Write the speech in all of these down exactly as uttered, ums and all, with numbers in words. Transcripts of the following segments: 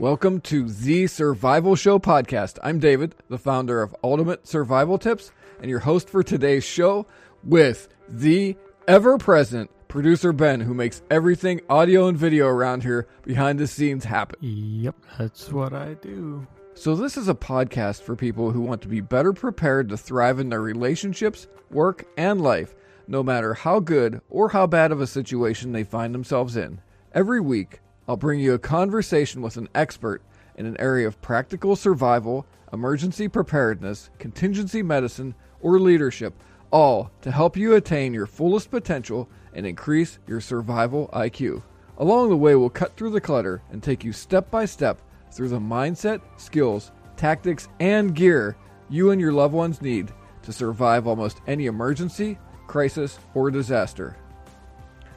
Welcome to The Survival Show Podcast. I'm David, the founder of Ultimate Survival Tips, and your host for today's show with the ever-present producer Ben, who makes everything audio and video around here behind the scenes happen. Yep, that's what I do. So this is a podcast for people who want to be better prepared to thrive in their relationships, work, and life, no matter how good or how bad of a situation they find themselves in. Every week, I'll bring you a conversation with an expert in an area of practical survival, emergency preparedness, contingency medicine, or leadership, all to help you attain your fullest potential and increase your survival I Q. Along the way, we'll cut through the clutter and take you step by step through the mindset, skills, tactics, and gear you and your loved ones need to survive almost any emergency, crisis, or disaster.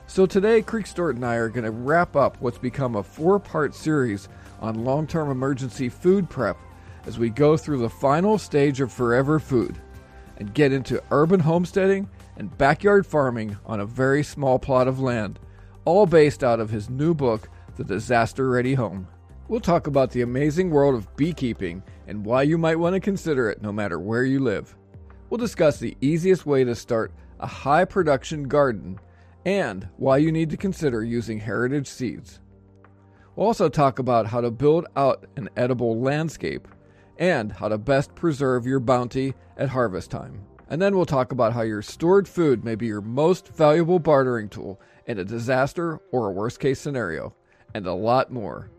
So today, Creek Stewart and I are going to wrap up what's become a four-part series on long-term emergency food prep as we go through the final stage of forever food and get into urban homesteading and backyard farming on a very small plot of land, all based out of his new book, The Disaster Ready Home. We'll talk about the amazing world of beekeeping and why you might want to consider it no matter where you live. We'll discuss the easiest way to start a high-production garden and why you need to consider using heritage seeds. We'll also talk about how to build out an edible landscape and how to best preserve your bounty at harvest time. And then we'll talk about how your stored food may be your most valuable bartering tool in a disaster or a worst-case scenario, and a lot more.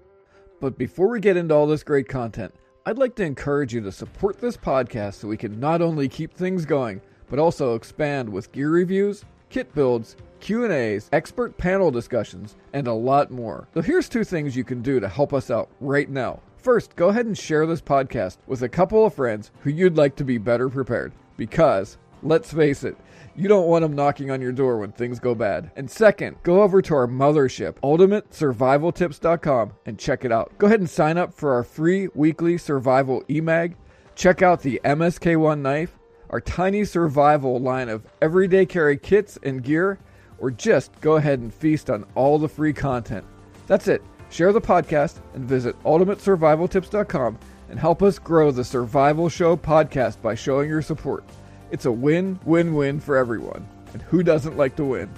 But before we get into all this great content, I'd like to encourage you to support this podcast so we can not only keep things going, but also expand with gear reviews, kit builds, Q and A's, expert panel discussions, and a lot more. So here's two things you can do to help us out right now. First, go ahead and share this podcast with a couple of friends who you'd like to be better prepared, because, let's face it, you don't want them knocking on your door when things go bad. And second, go over to our mothership, ultimate survival tips dot com, and check it out. Go ahead and sign up for our free weekly survival e-mag. Check out the M S K one knife, our tiny survival line of everyday carry kits and gear, or just go ahead and feast on all the free content. That's it. Share the podcast and visit ultimate survival tips dot com and help us grow the Survival Show podcast by showing your support. It's a win-win-win for everyone. And who doesn't like to win?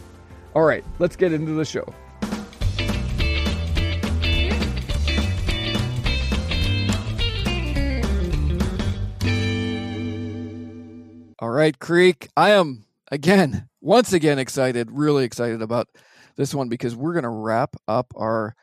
All right, let's get into the show. All right, Creek, I am again... Once again, excited, really excited about this one, because we're going to wrap up our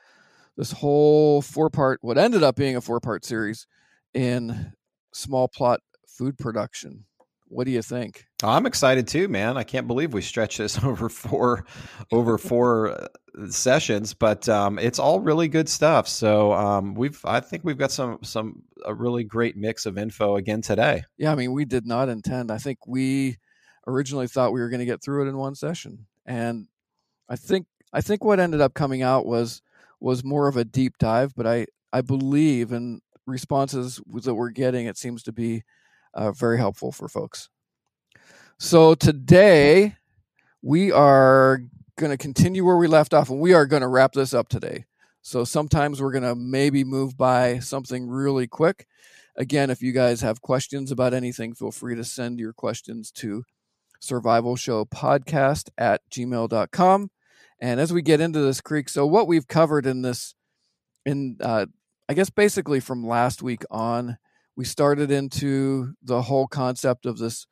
this whole four-part, what ended up being a four-part series in small plot food production. What do you think? I'm excited too, man. I can't believe we stretched this over four over four sessions, but um, it's all really good stuff. So um, we've, I think we've got some some a really great mix of info again today. Yeah, I mean, we did not intend. I think we. Originally thought we were going to get through it in one session. And I think I think what ended up coming out was was more of a deep dive, but I, I believe in responses that we're getting, it seems to be uh, very helpful for folks. So today we are going to continue where we left off, and we are going to wrap this up today. So sometimes we're going to maybe move by something really quick. Again, if you guys have questions about anything, feel free to send your questions to survival show podcast at gmail dot com. And as we get into this, Creek, so what we've covered in this, in uh, I guess basically from last week on, we started into the whole concept of this,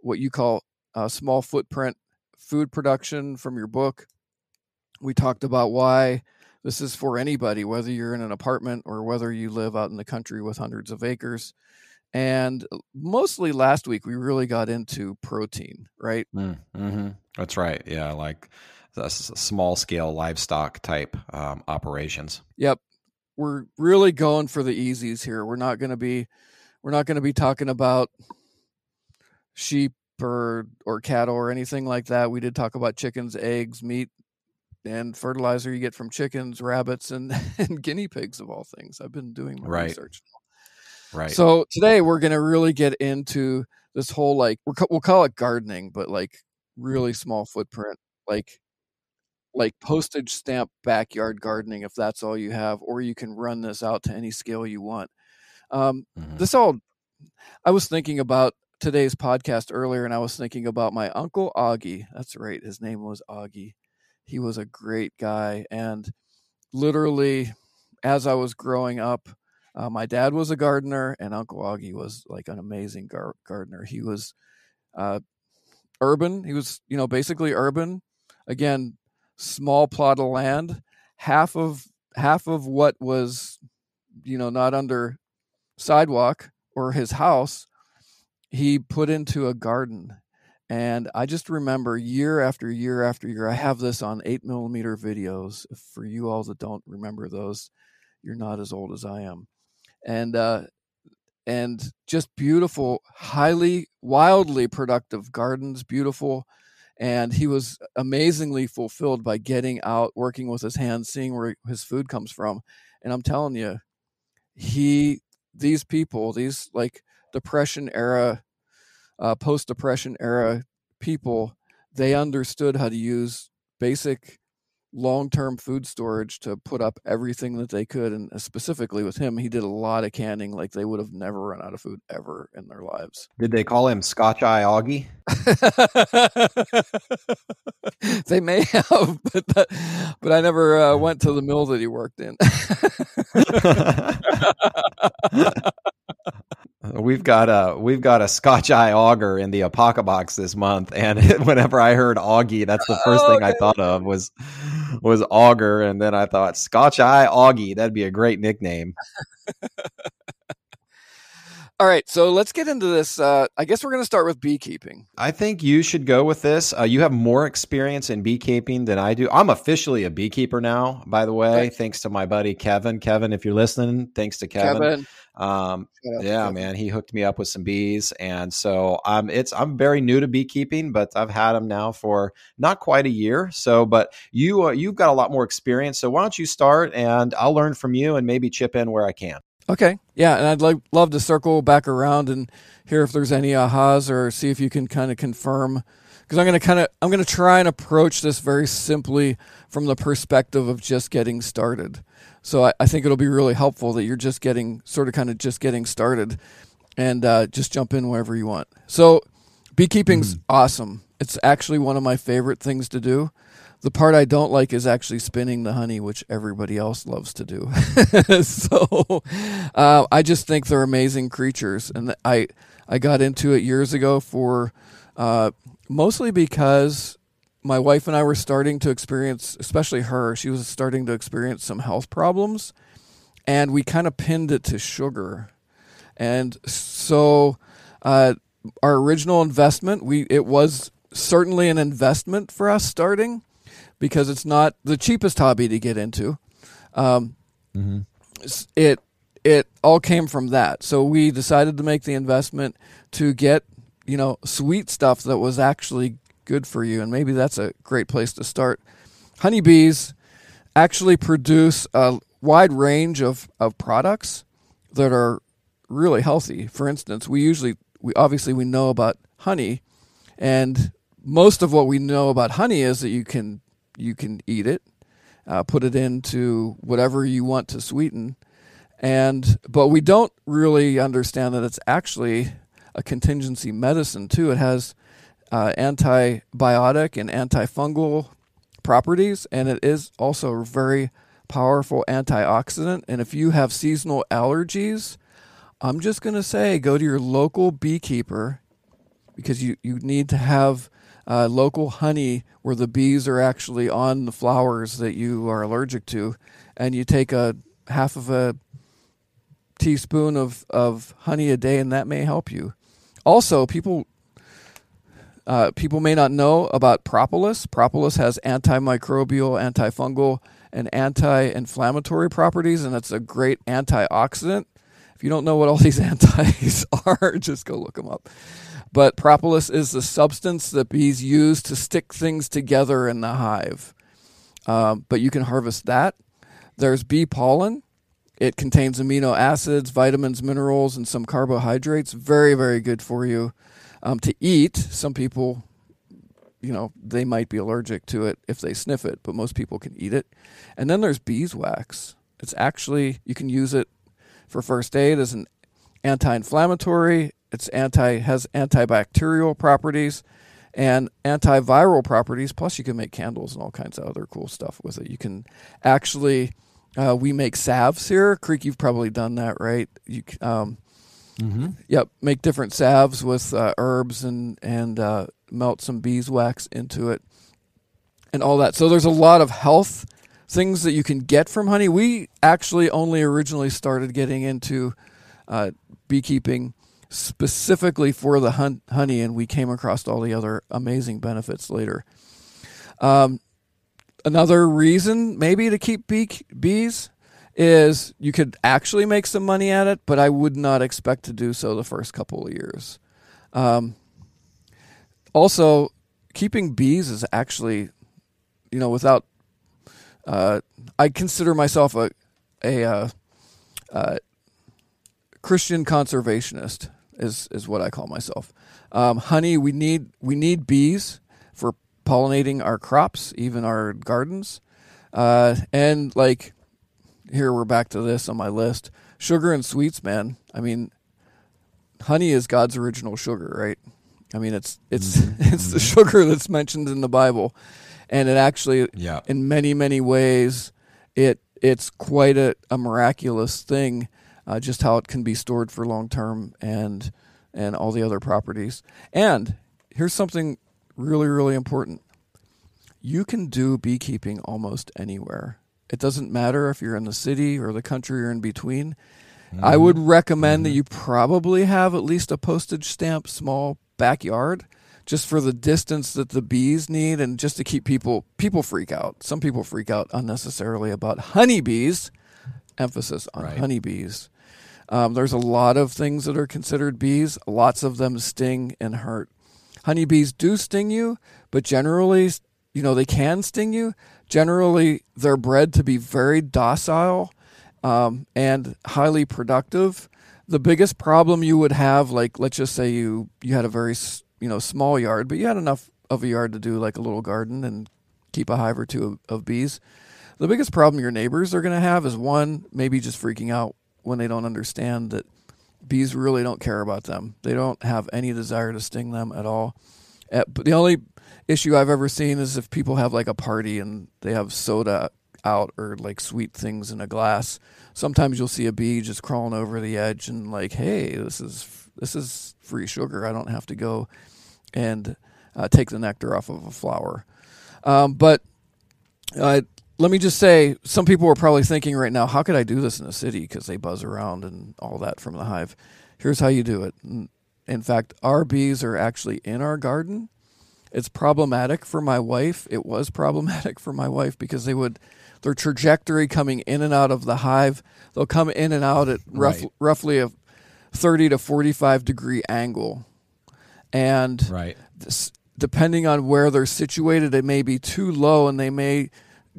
what you call uh, small footprint food production from your book. We talked about why this is for anybody, whether you're in an apartment or whether you live out in the country with hundreds of acres. And mostly last week, we really got into protein, right? Mm-hmm. That's right. Yeah, like small-scale livestock type um, operations. Yep, we're really going for the easies here. We're not going to be, we're not going to be talking about sheep or or cattle or anything like that. We did talk about chickens, eggs, meat, and fertilizer you get from chickens, rabbits, and, and guinea pigs of all things. I've been doing my right. research. Right. So today we're going to really get into this whole, like, we're, we'll call it gardening, but like really small footprint, like, like postage stamp backyard gardening, if that's all you have, or you can run this out to any scale you want. Um, mm-hmm. This all, I was thinking about today's podcast earlier, and I was thinking about my uncle Augie. That's right. His name was Augie. He was a great guy. And literally as I was growing up, Uh, my dad was a gardener, and Uncle Augie was like an amazing gar- gardener. He was uh, urban. He was, you know, basically urban. Again, small plot of land. Half of half of what was, you know, not under sidewalk or his house, he put into a garden. And I just remember year after year after year. I have this on eight millimeter videos. For you all that don't remember those, you're not as old as I am. And uh, and just beautiful, highly, wildly productive gardens, beautiful. And he was amazingly fulfilled by getting out, working with his hands, seeing where his food comes from. And I'm telling you, he, these people, these like Depression era, uh, post-Depression era people, they understood how to use basic long-term food storage to put up everything that they could. And specifically with him, he did a lot of canning. Like, they would have never run out of food ever in their lives. Did they call him Scotch Eye Augie? They may have, but that, but I never uh, went to the mill that he worked in. We've got a we've got a Scotch Eye auger in the Apoca box this month, and whenever I heard Augie, that's the first oh, thing okay. I thought of was was auger, and then I thought Scotch Eye Augie. That'd be a great nickname. All right, so let's get into this. Uh, I guess we're going to start with beekeeping. I think you should go with this. Uh, you have more experience in beekeeping than I do. I'm officially a beekeeper now, by the way, right. Thanks to my buddy Kevin. Kevin, if you're listening, thanks to Kevin. Kevin. Um, yeah, yeah Kevin. Man, he hooked me up with some bees, and so I'm. It's I'm very new to beekeeping, but I've had them now for not quite a year. So, but you uh, you've got a lot more experience. So why don't you start, and I'll learn from you, and maybe chip in where I can. Okay. Yeah. And I'd lo- love to circle back around and hear if there's any ahas or see if you can kind of confirm, because I'm going to kind of, I'm going to try and approach this very simply from the perspective of just getting started. So I, I think it'll be really helpful that you're just getting sort of kind of just getting started and uh, just jump in wherever you want. So beekeeping's mm-hmm. awesome. It's actually one of my favorite things to do. The part I don't like is actually spinning the honey, which everybody else loves to do. So uh, I just think they're amazing creatures. And I I got into it years ago for uh, mostly because my wife and I were starting to experience, especially her, she was starting to experience some health problems. And we kind of pinned it to sugar. And so uh, our original investment, we it was certainly an investment for us starting, because it's not the cheapest hobby to get into. Um, mm-hmm. It it all came from that. So we decided to make the investment to get, you know, sweet stuff that was actually good for you. And maybe that's a great place to start. Honeybees actually produce a wide range of, of products that are really healthy. For instance, we usually, we obviously we know about honey, and most of what we know about honey is that you can You can eat it, uh, put it into whatever you want to sweeten, and but we don't really understand that it's actually a contingency medicine too. It has uh, antibiotic and antifungal properties, and it is also a very powerful antioxidant. And if you have seasonal allergies, I'm just going to say go to your local beekeeper, because you, you need to have Uh, local honey where the bees are actually on the flowers that you are allergic to, and you take a half of a teaspoon of, of honey a day, and that may help you. Also, people uh, people may not know about propolis. Propolis has antimicrobial, antifungal, and anti-inflammatory properties, and it's a great antioxidant. If you don't know what all these antis are, just go look them up. But propolis is the substance that bees use to stick things together in the hive. Um, but you can harvest that. There's bee pollen. It contains amino acids, vitamins, minerals, and some carbohydrates. Very, very good for you um, to eat. Some people, you know, they might be allergic to it if they sniff it, but most people can eat it. And then there's beeswax. It's actually, you can use it for first aid as an anti-inflammatory. It's anti has antibacterial properties and antiviral properties. Plus, you can make candles and all kinds of other cool stuff with it. You can actually... Uh, we make salves here. Creek, you've probably done that, right? You, um, mm-hmm. Yep, make different salves with uh, herbs and, and uh, melt some beeswax into it and all that. So there's a lot of health things that you can get from honey. We actually only originally started getting into uh, beekeeping specifically for the hun- honey, and we came across all the other amazing benefits later. Um Another reason maybe to keep bee- bees is you could actually make some money at it, but I would not expect to do so the first couple of years. Um, also, keeping bees is actually, you know, without, uh, I consider myself a, a uh, uh, Christian conservationist is, is what I call myself. Um, honey, we need we need bees for pollinating our crops, even our gardens. Uh, and like, here we're back to this on my list. Sugar and sweets, man. I mean, honey is God's original sugar, right? I mean, it's it's mm-hmm. it's the sugar that's mentioned in the Bible. And it actually, yeah. in many, many ways, it it's quite a, a miraculous thing, uh, just how it can be stored for long term and and all the other properties. And here's something really, really important. You can do beekeeping almost anywhere. It doesn't matter if you're in the city or the country or in between. Mm-hmm. I would recommend mm-hmm. that you probably have at least a postage stamp small backyard just for the distance that the bees need and just to keep people, people freak out. Some people freak out unnecessarily about honeybees, emphasis on right. honeybees. Um, there's a lot of things that are considered bees. Lots of them sting and hurt. Honeybees do sting you, but generally, you know, they can sting you. Generally, they're bred to be very docile um, and highly productive. The biggest problem you would have, like, let's just say you, you had a very, you know, small yard, but you had enough of a yard to do like a little garden and keep a hive or two of, of bees. The biggest problem your neighbors are going to have is one, maybe just freaking out when they don't understand that bees really don't care about them. They don't have any desire to sting them at all. But the only issue I've ever seen is if people have like a party and they have soda out or like sweet things in a glass. Sometimes you'll see a bee just crawling over the edge and like, hey, this is this is free sugar. I don't have to go and uh, take the nectar off of a flower. Um, but uh, let me just say, some people are probably thinking right now, how could I do this in a city? Because they buzz around and all that from the hive. Here's how you do it. In fact, our bees are actually in our garden. It's problematic for my wife. It was problematic for my wife because they would, their trajectory coming in and out of the hive, they'll come in and out at rough, right. roughly a thirty to forty-five degree angle. And right. this, depending on where they're situated, it may be too low and they may...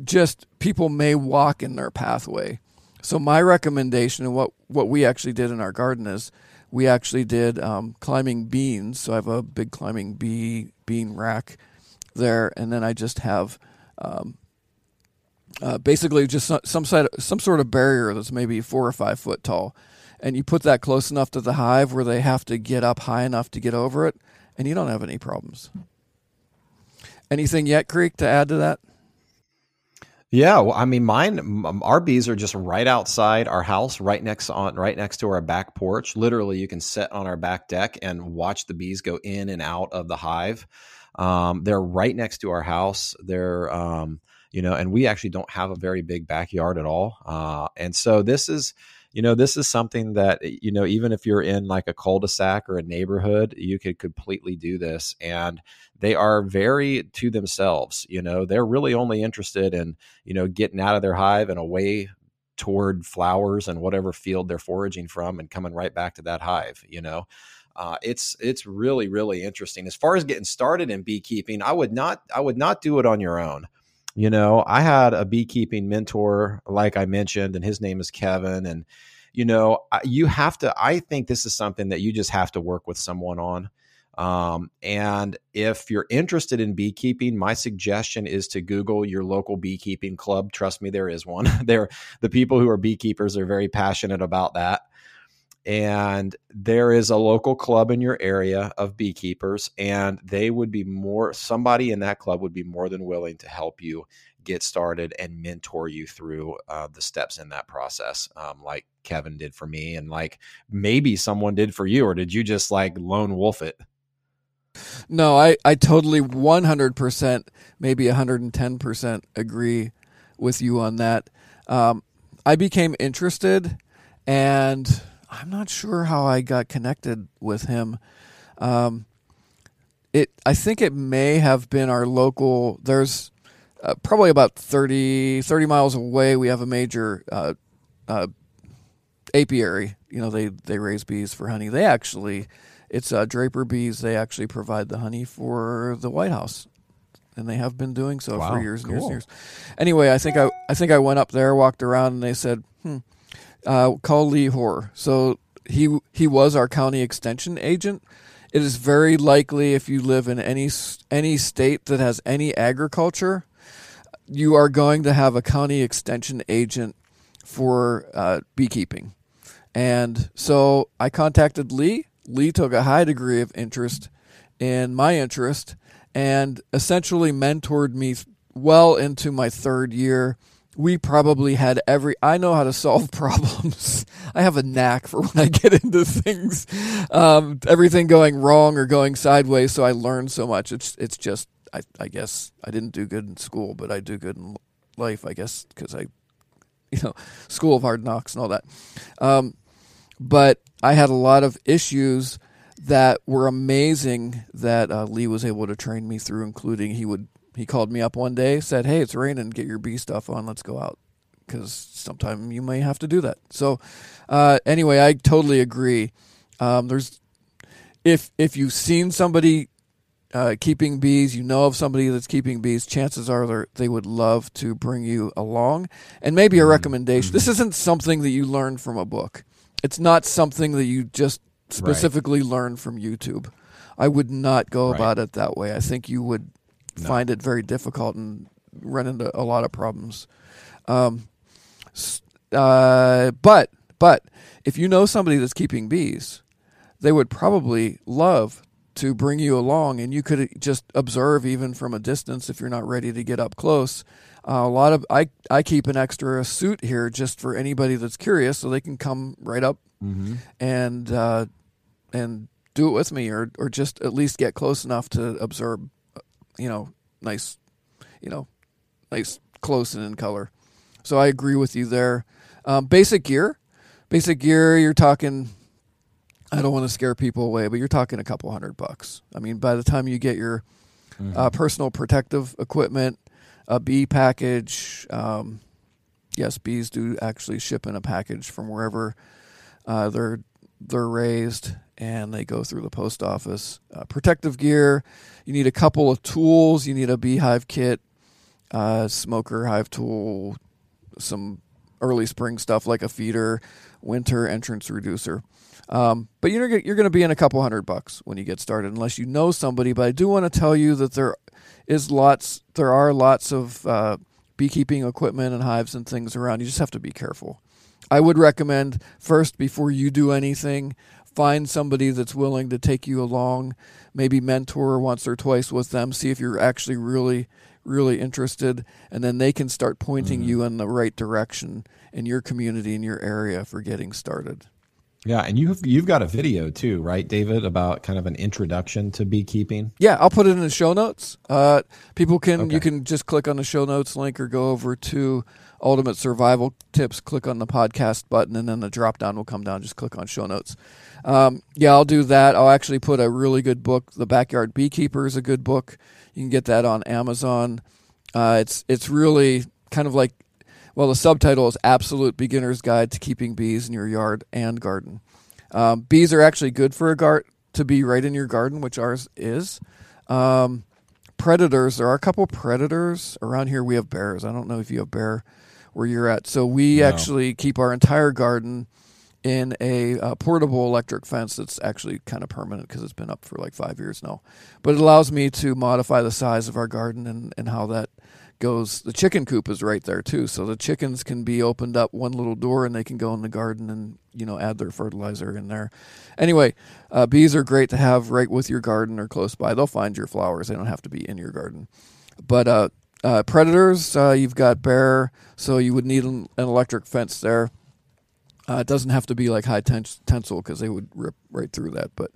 just people may walk in their pathway. So my recommendation and what, what we actually did in our garden is we actually did um, climbing beans. So I have a big climbing bee bean rack there. And then I just have um, uh, basically just some, some, side, some sort of barrier that's maybe four or five foot tall. And you put that close enough to the hive where they have to get up high enough to get over it. And you don't have any problems. Anything yet, Creek, to add to that? Yeah, well, I mean, mine, our bees are just right outside our house, right next on, right next to our back porch. Literally, you can sit on our back deck and watch the bees go in and out of the hive. Um, they're right next to our house. They're, um, you know, and we actually don't have a very big backyard at all. Uh, and so this is, you know, this is something that, you know, even if you're in like a cul-de-sac or a neighborhood, you could completely do this. And they are very to themselves, you know, they're really only interested in, you know, getting out of their hive and away toward flowers and whatever field they're foraging from and coming right back to that hive, you know. Uh, it's, it's really, really interesting. As far as getting started in beekeeping, I would not, I would not do it on your own. You know, I had a beekeeping mentor, like I mentioned, and his name is Kevin. And, you know, you have to, I think this is something that you just have to work with someone on. Um, and if you're interested in beekeeping, my suggestion is to Google your local beekeeping club. Trust me, there is one. There, the people who are beekeepers are very passionate about that. And there is a local club in your area of beekeepers, and they would be more, somebody in that club would be more than willing to help you get started and mentor you through uh, the steps in that process. Um, like Kevin did for me, and like maybe someone did for you, or did you just like lone wolf it? No, I, I totally one hundred percent, maybe one hundred ten percent agree with you on that. Um, I became interested, and I'm not sure how I got connected with him. Um, it, I think it may have been our local, there's uh, probably about thirty, thirty miles away. We have a major uh, uh, apiary. You know, they, they raise bees for honey. They actually, it's uh, Draper bees. They actually provide the honey for the White House, and they have been doing so wow, for years and cool. years and years. Anyway, I think I, I think I went up there, walked around, and they said, hmm, Uh, call Lee Hoare. So he he was our county extension agent. It is very likely, if you live in any any state that has any agriculture, you are going to have a county extension agent for uh, beekeeping. And so I contacted Lee. Lee took a high degree of interest in my interest and essentially mentored me well into my third year. We probably had every, I know how to solve problems. I have a knack for when I get into things, um, everything going wrong or going sideways. So I learned so much. It's, it's just, I, I guess I didn't do good in school, but I do good in life, I guess. 'Cause I, you know, school of hard knocks and all that. Um, but I had a lot of issues that were amazing that, uh, Lee was able to train me through, including he would, He called me up one day, said, hey, it's raining, get your bee stuff on, let's go out, because sometime you may have to do that. So uh, anyway, I totally agree. Um, there's if if you've seen somebody uh, keeping bees, you know of somebody that's keeping bees, chances are they would love to bring you along. And maybe a recommendation. This isn't something that you learn from a book. It's not something that you just specifically right. learn from YouTube. I would not go right. about it that way. I think you would No. find it very difficult and run into a lot of problems. Um, uh, but but if you know somebody that's keeping bees, they would probably love to bring you along, and you could just observe even from a distance if you're not ready to get up close. Uh, a lot of I, I keep an extra suit here just for anybody that's curious, so they can come right up mm-hmm. and uh, and do it with me, or or just at least get close enough to observe. You know, nice, you know, nice, close and in color. So I agree with you there. Um, basic gear, basic gear. You're talking. I don't want to scare people away, but you're talking a couple hundred bucks. I mean, by the time you get your mm-hmm. uh, personal protective equipment, a bee package. Um, yes, bees do actually ship in a package from wherever uh, they're they're raised. And they go through the post office. Uh, protective gear. You need a couple of tools. You need a beehive kit, uh, smoker, hive tool, some early spring stuff like a feeder, winter entrance reducer. Um, but you're you're going to be in a couple hundred bucks when you get started, unless you know somebody. But I do want to tell you that there is lots. There are lots of uh, beekeeping equipment and hives and things around. You just have to be careful. I would recommend first, before you do anything, find somebody that's willing to take you along, maybe mentor once or twice with them, see if you're actually really, really interested, and then they can start pointing mm-hmm. you in the right direction in your community, in your area for getting started. Yeah, and you've you've got a video too, right, David, about kind of an introduction to beekeeping? Yeah, I'll put it in the show notes. Uh, people can okay. You can just click on the show notes link or go over to Ultimate Survival Tips, click on the podcast button, and then the drop-down will come down. Just click on show notes. Um, yeah, I'll do that. I'll actually put a really good book. The Backyard Beekeeper is a good book. You can get that on Amazon. Uh, it's it's really kind of like, well, the subtitle is Absolute Beginner's Guide to Keeping Bees in Your Yard and Garden. Um, bees are actually good for a gar- to be right in your garden, which ours is. Um, predators, there are a couple predators. Around here we have bears. I don't know if you have bear where you're at. So we no. actually keep our entire garden in a uh, portable electric fence that's actually kind of permanent because it's been up for like five years now. But it allows me to modify the size of our garden and, and how that goes. The chicken coop is right there too, so the chickens can be opened up one little door and they can go in the garden and, you know, add their fertilizer in there. Anyway, uh, bees are great to have right with your garden or close by. They'll find your flowers. They don't have to be in your garden. But uh, uh, predators, uh, you've got bear, so you would need an, an electric fence there. Uh, it doesn't have to be like high tens- tensile because they would rip right through that, but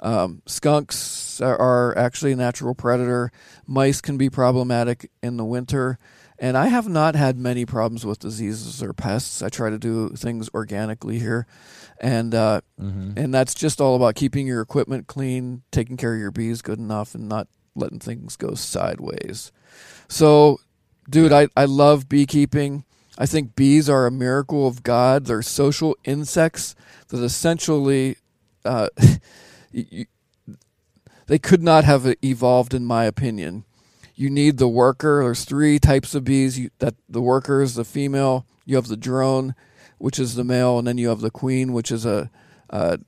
Um, skunks are, are actually a natural predator. Mice can be problematic in the winter. And I have not had many problems with diseases or pests. I try to do things organically here. And uh, mm-hmm. and that's just all about keeping your equipment clean, taking care of your bees good enough, and not letting things go sideways. So, dude, I, I love beekeeping. I think bees are a miracle of God. They're social insects that essentially... Uh, You, they could not have evolved, in my opinion. You need the worker. There's three types of bees. You, that the worker is the female. You have the drone, which is the male, and then you have the queen, which is a uh,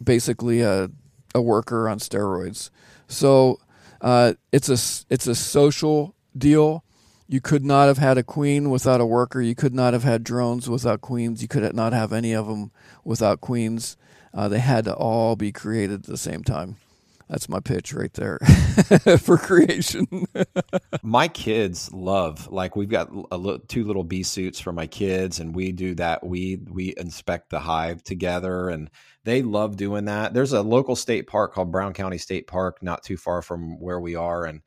basically a a worker on steroids. So uh, it's a it's a social deal. You could not have had a queen without a worker. You could not have had drones without queens. You could not have any of them without queens. Uh, they had to all be created at the same time. That's my pitch right there for creation. My kids love, like, we've got a lo- two little bee suits for my kids, and we do that. We we inspect the hive together, and they love doing that. There's a local state park called Brown County State Park, not too far from where we are, and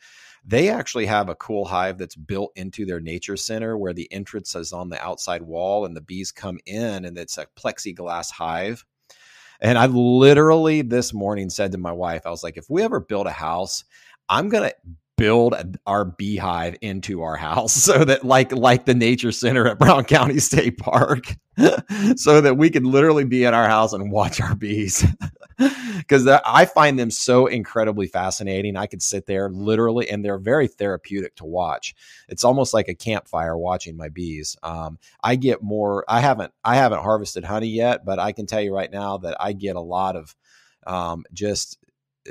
they actually have a cool hive that's built into their nature center where the entrance is on the outside wall, and the bees come in, and it's a plexiglass hive. And I literally this morning said to my wife, I was like, if we ever build a house, I'm going to build a, our beehive into our house so that like, like the nature center at Brown County State Park, so that we could literally be at our house and watch our bees. Because I find them so incredibly fascinating. I could sit there literally, and they're very therapeutic to watch. It's almost like a campfire watching my bees. Um, I get more. I haven't. I haven't harvested honey yet, but I can tell you right now that I get a lot of um, just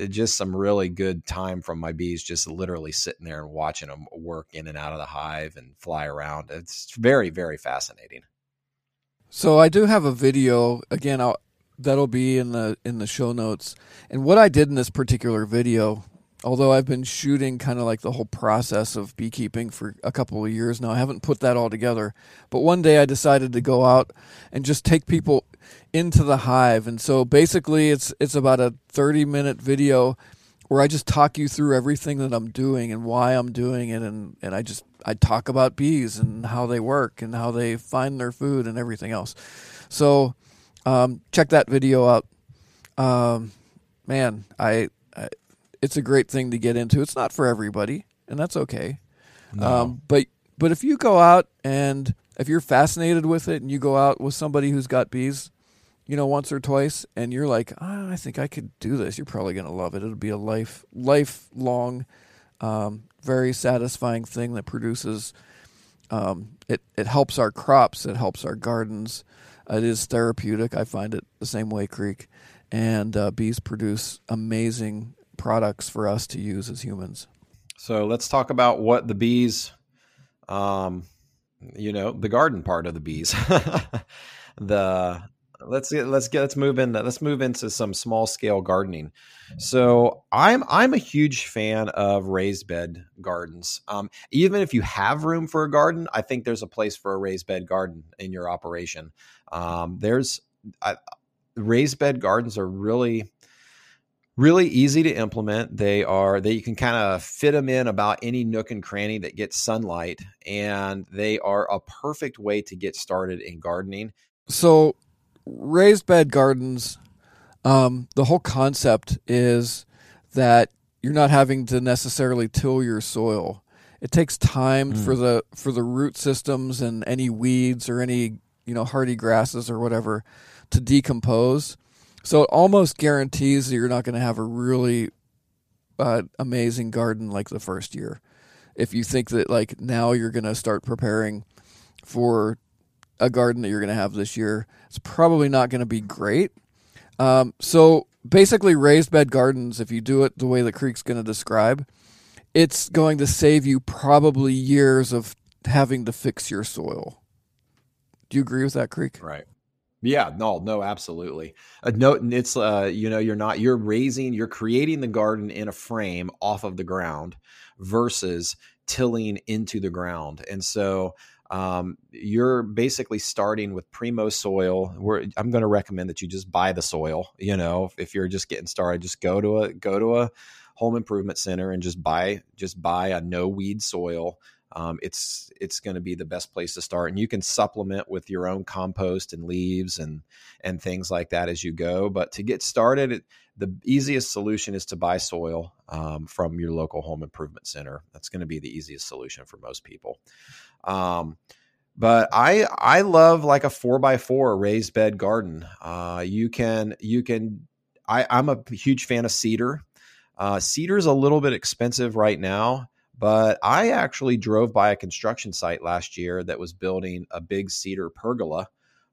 just some really good time from my bees. Just literally sitting there and watching them work in and out of the hive and fly around. It's very, very fascinating. So I do have a video again. I'll. That'll be in the in the show notes. And what I did in this particular video, although I've been shooting kind of like the whole process of beekeeping for a couple of years now, I haven't put that all together. But one day I decided to go out and just take people into the hive. And so basically it's it's about a thirty-minute video where I just talk you through everything that I'm doing and why I'm doing it. And, and I just I talk about bees and how they work and how they find their food and everything else. So... Um, check that video out. Um, man, I, I, it's a great thing to get into. It's not for everybody, and that's okay. No. Um, but, but if you go out and if you're fascinated with it and you go out with somebody who's got bees, you know, once or twice, and you're like, oh, I think I could do this. You're probably going to love it. It'll be a life, lifelong, um, very satisfying thing that produces, um, it, it helps our crops. It helps our gardens. It is therapeutic. I find it the same way, Creek. And uh, bees produce amazing products for us to use as humans. So let's talk about what the bees, um, you know, the garden part of the bees. the let's get let's get let's move into let's move into some small scale gardening. So I'm I'm a huge fan of raised bed gardens. Um, even if you have room for a garden, I think there's a place for a raised bed garden in your operation. Um, there's I, raised bed gardens are really, really easy to implement. They are that you can kind of fit them in about any nook and cranny that gets sunlight, and they are a perfect way to get started in gardening. So raised bed gardens, um, the whole concept is that you're not having to necessarily till your soil. It takes time mm. for the for the root systems and any weeds or any, you know, hardy grasses or whatever to decompose. So it almost guarantees that you're not going to have a really uh, amazing garden like the first year. If you think that like now you're going to start preparing for a garden that you're going to have this year, it's probably not going to be great. Um, so basically raised bed gardens, if you do it the way that Creek's going to describe, it's going to save you probably years of having to fix your soil. Do you agree with that, Creek? Right. Yeah, no, no, absolutely. Uh, no, it's, uh, you know, you're not, you're raising, you're creating the garden in a frame off of the ground versus tilling into the ground. And so um, you're basically starting with primo soil. We're, I'm going to recommend that you just buy the soil. You know, if you're just getting started, just go to a, go to a home improvement center and just buy, just buy a no weed soil. Um, it's it's going to be the best place to start, and you can supplement with your own compost and leaves and and things like that as you go. But to get started, it, the easiest solution is to buy soil um, from your local home improvement center. That's going to be the easiest solution for most people. Um, but I I love like a four by four raised bed garden. Uh, you can you can I, I'm a huge fan of cedar. Uh, cedar is a little bit expensive right now. But I actually drove by a construction site last year that was building a big cedar pergola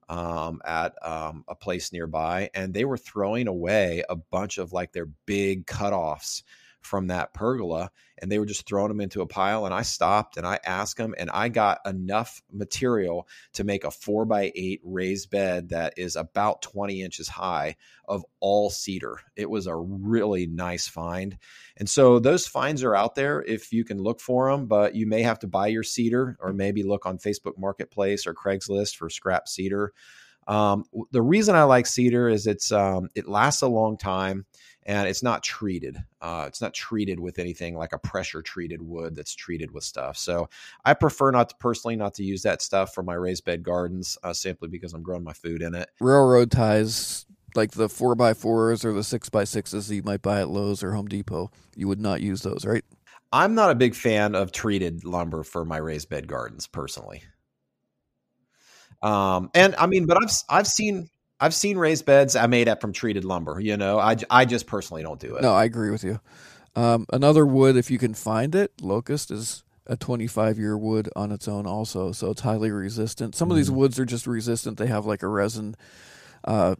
um, at um, a place nearby. And they were throwing away a bunch of like their big cutoffs from that pergola. And they were just throwing them into a pile. And I stopped and I asked them, and I got enough material to make a four by eight raised bed that is about twenty inches high of all cedar. It was a really nice find. And so those finds are out there if you can look for them, but you may have to buy your cedar or maybe look on Facebook Marketplace or Craigslist for scrap cedar. Um, the reason I like cedar is it's, um, it lasts a long time and it's not treated. Uh, it's not treated with anything like a pressure treated wood that's treated with stuff. So I prefer not to personally not to use that stuff for my raised bed gardens, uh, simply because I'm growing my food in it. Railroad ties, like the four by fours or the six by sixes that you might buy at Lowe's or Home Depot. You would not use those, right? I'm not a big fan of treated lumber for my raised bed gardens personally. Um, and I mean, but I've, I've seen, I've seen raised beds I made up from treated lumber, you know, I, I just personally don't do it. No, I agree with you. Um, another wood, if you can find it, locust is a twenty-five year wood on its own also. So it's highly resistant. Some mm-hmm. of these woods are just resistant. They have like a resin, uh,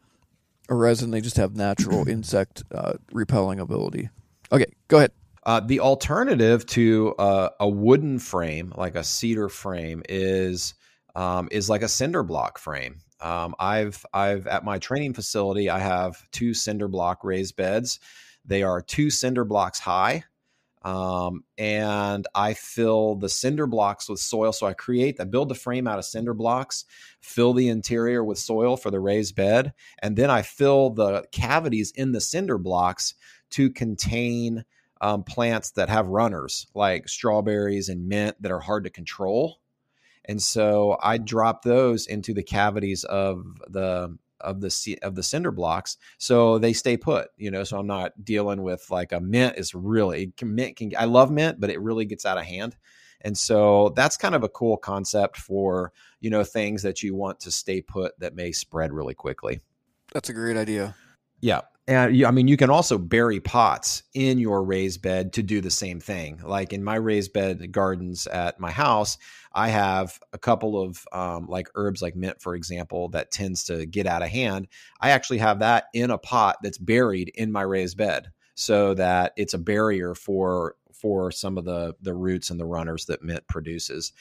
a resin. They just have natural insect, uh, repelling ability. Okay, go ahead. Uh, the alternative to, uh, a wooden frame, like a cedar frame is, Um, is like a cinder block frame. Um, I've, I've at my training facility, I have two cinder block raised beds. They are two cinder blocks high. Um, and I fill the cinder blocks with soil. So I create, I build the frame out of cinder blocks, fill the interior with soil for the raised bed. And then I fill the cavities in the cinder blocks to contain, um, plants that have runners like strawberries and mint that are hard to control. And so I drop those into the cavities of the of the of the cinder blocks, so they stay put. You know, so I'm not dealing with like a mint is really mint. Can, I love mint, but it really gets out of hand. And so that's kind of a cool concept for, you know, things that you want to stay put that may spread really quickly. That's a great idea. Yeah. And I mean, you can also bury pots in your raised bed to do the same thing. Like in my raised bed gardens at my house, I have a couple of um, like herbs like mint, for example, that tends to get out of hand. I actually have that in a pot that's buried in my raised bed so that it's a barrier for for some of the, the roots and the runners that mint produces.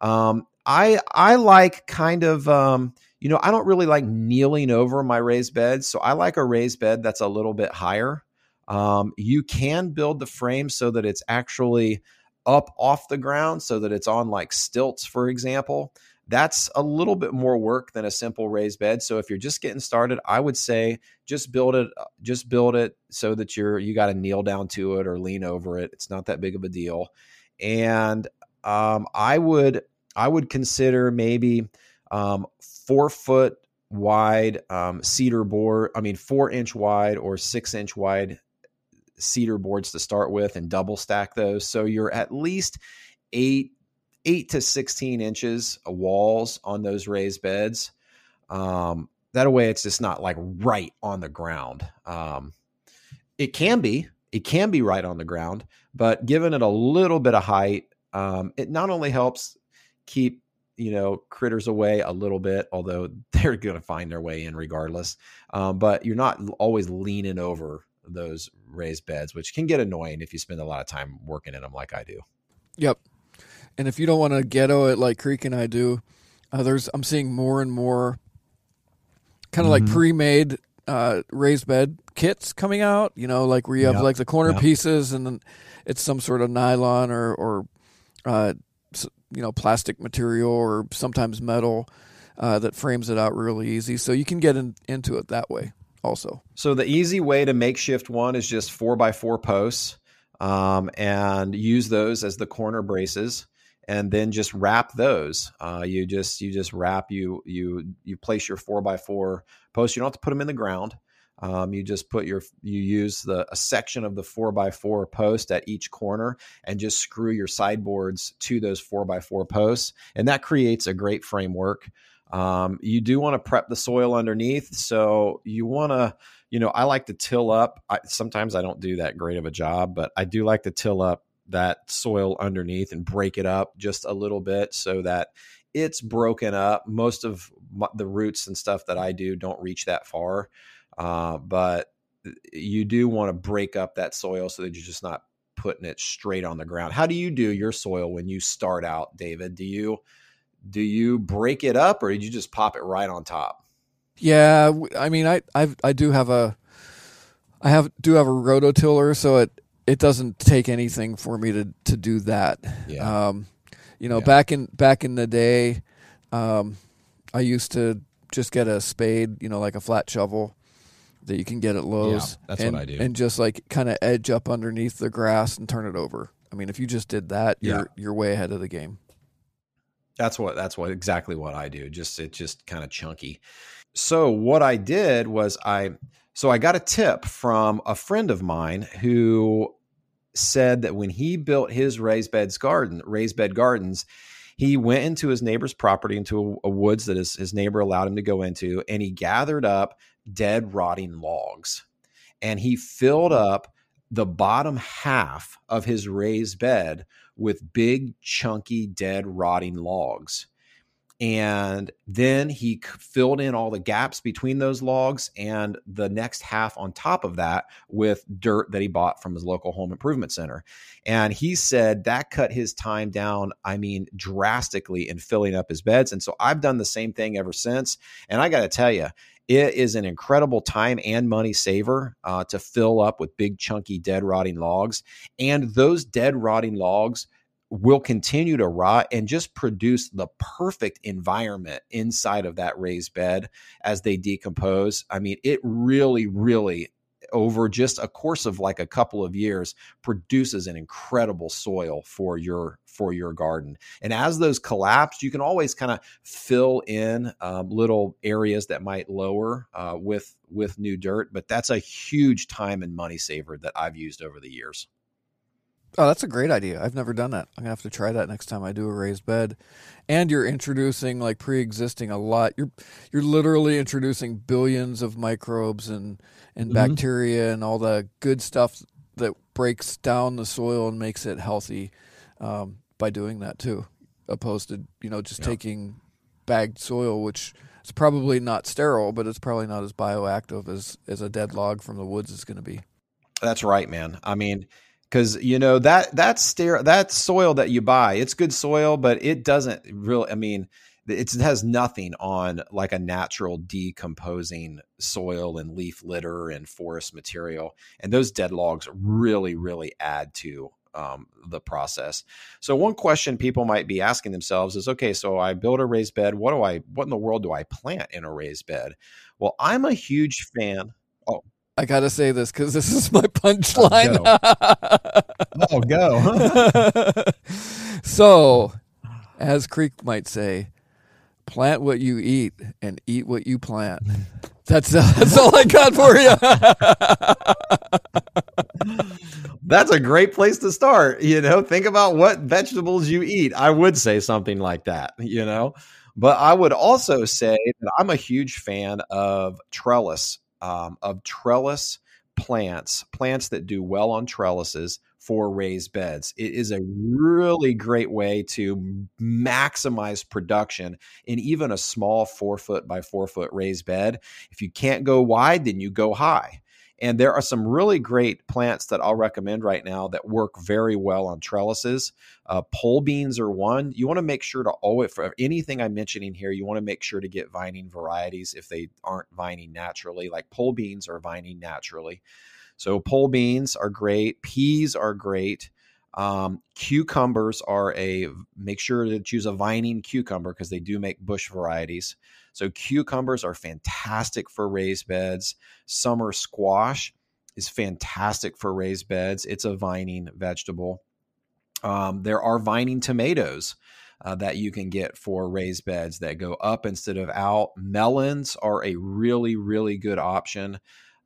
Um, I I like kind of... Um, You know, I don't really like kneeling over my raised bed. So I like a raised bed that's a little bit higher. Um, you can build the frame so that it's actually up off the ground so that it's on like stilts, for example. That's a little bit more work than a simple raised bed. So if you're just getting started, I would say just build it, just build it so that you're, you got to kneel down to it or lean over it. It's not that big of a deal. And um, I would, I would consider maybe um, four foot wide um, cedar board. I mean, four inch wide or six inch wide cedar boards to start with and double stack those. So you're at least eight, eight to sixteen inches of walls on those raised beds. Um, that way it's just not like right on the ground. Um, it can be, it can be right on the ground, but giving it a little bit of height, um, it not only helps keep, you know, critters away a little bit, although they're going to find their way in regardless. Um, but you're not always leaning over those raised beds, which can get annoying if you spend a lot of time working in them like I do. Yep. And if you don't want to ghetto it like Creek and I do, uh, there's I'm seeing more and more kind of mm-hmm. like pre-made uh, raised bed kits coming out, you know, like where you have yep. like the corner yep. pieces and then it's some sort of nylon or, or uh, you know, plastic material or sometimes metal uh, that frames it out really easy. So you can get in, into it that way also. So the easy way to makeshift one is just four by four posts um, and use those as the corner braces. And then just wrap those. Uh, you just you just wrap you you you place your four by four posts. You don't have to put them in the ground. Um, you just put your you use the a section of the four by four post at each corner and just screw your sideboards to those four by four posts, and that creates a great framework. Um, you do want to prep the soil underneath, so you want to you know I like to till up. I, sometimes I don't do that great of a job, but I do like to till up that soil underneath and break it up just a little bit so that it's broken up. Most of my, the roots and stuff that I do don't reach that far. Uh, but you do want to break up that soil so that you're just not putting it straight on the ground. How do you do your soil when you start out, David? Do you, do you break it up or did you just pop it right on top? Yeah. I mean, I, I've, I do have a, I have, do have a rototiller. So it, It doesn't take anything for me to, to do that. Yeah. Um, you know, yeah. back in back in the day, um, I used to just get a spade, you know, like a flat shovel that you can get at Lowe's. Yeah, that's and, what I do. And just like kind of edge up underneath the grass and turn it over. I mean, if you just did that, yeah. you're you're way ahead of the game. That's what that's what exactly what I do. Just it's just kind of chunky. So what I did was I. So I got a tip from a friend of mine who said that when he built his raised beds garden, raised bed gardens, he went into his neighbor's property, into a, a woods that his, his neighbor allowed him to go into, and he gathered up dead rotting logs. And he filled up the bottom half of his raised bed with big, chunky, dead rotting logs. And then he filled in all the gaps between those logs and the next half on top of that with dirt that he bought from his local home improvement center. And he said that cut his time down, I mean, drastically in filling up his beds. And so I've done the same thing ever since. And I got to tell you, it is an incredible time and money saver uh, to fill up with big, chunky, dead rotting logs. And those dead rotting logs will continue to rot and just produce the perfect environment inside of that raised bed as they decompose. I mean, it really, really over just a course of like a couple of years produces an incredible soil for your, for your garden. And as those collapse, you can always kind of fill in um, little areas that might lower uh, with, with new dirt, but that's a huge time and money saver that I've used over the years. Oh, that's a great idea. I've never done that. I'm going to have to try that next time I do a raised bed. And you're introducing like pre-existing a lot. You're you're literally introducing billions of microbes and, and mm-hmm. bacteria and all the good stuff that breaks down the soil and makes it healthy um, by doing that too, opposed to, you know, just yeah. taking bagged soil, which is probably not sterile, but it's probably not as bioactive as, as a dead log from the woods is going to be. That's right, man. I mean... Cause you know, that, that stair, that soil that you buy, it's good soil, but it doesn't really, I mean, it's, it has nothing on like a natural decomposing soil and leaf litter and forest material. And those dead logs really, really add to um, the process. So one question people might be asking themselves is, okay, so I build a raised bed. What do I, what in the world do I plant in a raised bed? Well, I'm a huge fan. Oh, I got to say this because this is my punchline. Oh, go. Oh, go. So, as Creek might say, plant what you eat and eat what you plant. That's, uh, that's all I got for you. That's a great place to start. You know, think about what vegetables you eat. I would say something like that, you know, but I would also say that I'm a huge fan of trellis, um, of trellis plants, plants that do well on trellises for raised beds. It is a really great way to maximize production in even a small four foot by four foot raised bed. If you can't go wide, then you go high. And there are some really great plants that I'll recommend right now that work very well on trellises. Uh, pole beans are one. You want to make sure to always, for anything I'm mentioning here, you want to make sure to get vining varieties if they aren't vining naturally, like pole beans are vining naturally. So pole beans are great. Peas are great. Um, cucumbers are a, make sure to choose a vining cucumber because they do make bush varieties. So cucumbers are fantastic for raised beds. Summer squash is fantastic for raised beds. It's a vining vegetable. Um, there are vining tomatoes uh, that you can get for raised beds that go up instead of out. Melons are a really, really good option.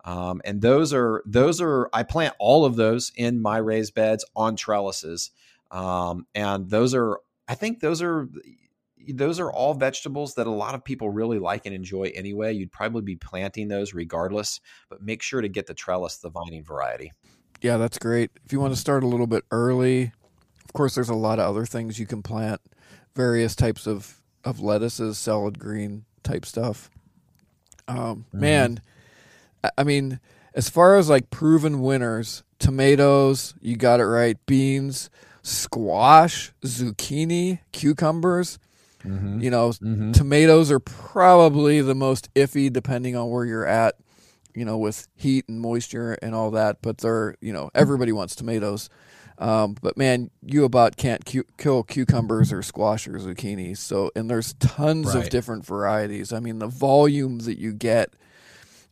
Um, and those are, those are, I plant all of those in my raised beds on trellises. Um, and those are, I think those are, those are all vegetables that a lot of people really like and enjoy anyway. You'd probably be planting those regardless, but make sure to get the trellis, the vining variety. Yeah, that's great. If you want to start a little bit early, of course, there's a lot of other things you can plant, various types of, of lettuces, salad green type stuff. Um, mm-hmm. man, I mean, as far as like proven winners, tomatoes, you got it right, beans, squash, zucchini, cucumbers, mm-hmm. you know, mm-hmm. tomatoes are probably the most iffy depending on where you're at, you know, with heat and moisture and all that. But they're, you know, everybody wants tomatoes. Um, but man, you about can't cu- kill cucumbers or squash or zucchini. So, and there's tons right. of different varieties. I mean, the volume that you get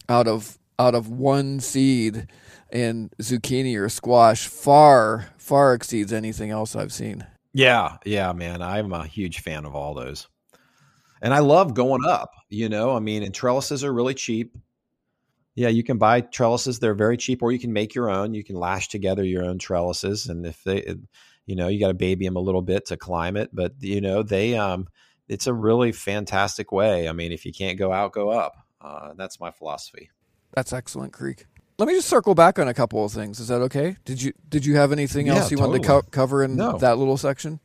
out of out of one seed in zucchini or squash far, far exceeds anything else I've seen. Yeah. Yeah, man. I'm a huge fan of all those. And I love going up, you know, I mean, and trellises are really cheap. Yeah. You can buy trellises. They're very cheap, or you can make your own. You can lash together your own trellises. And if they, you know, you got to baby them a little bit to climb it, but you know, they, um, it's a really fantastic way. I mean, if you can't go out, go up. Uh, that's my philosophy. That's excellent, Creek. Let me just circle back on a couple of things. Is that okay? Did you did you have anything else yeah, you totally. wanted to co- cover in no. that little section?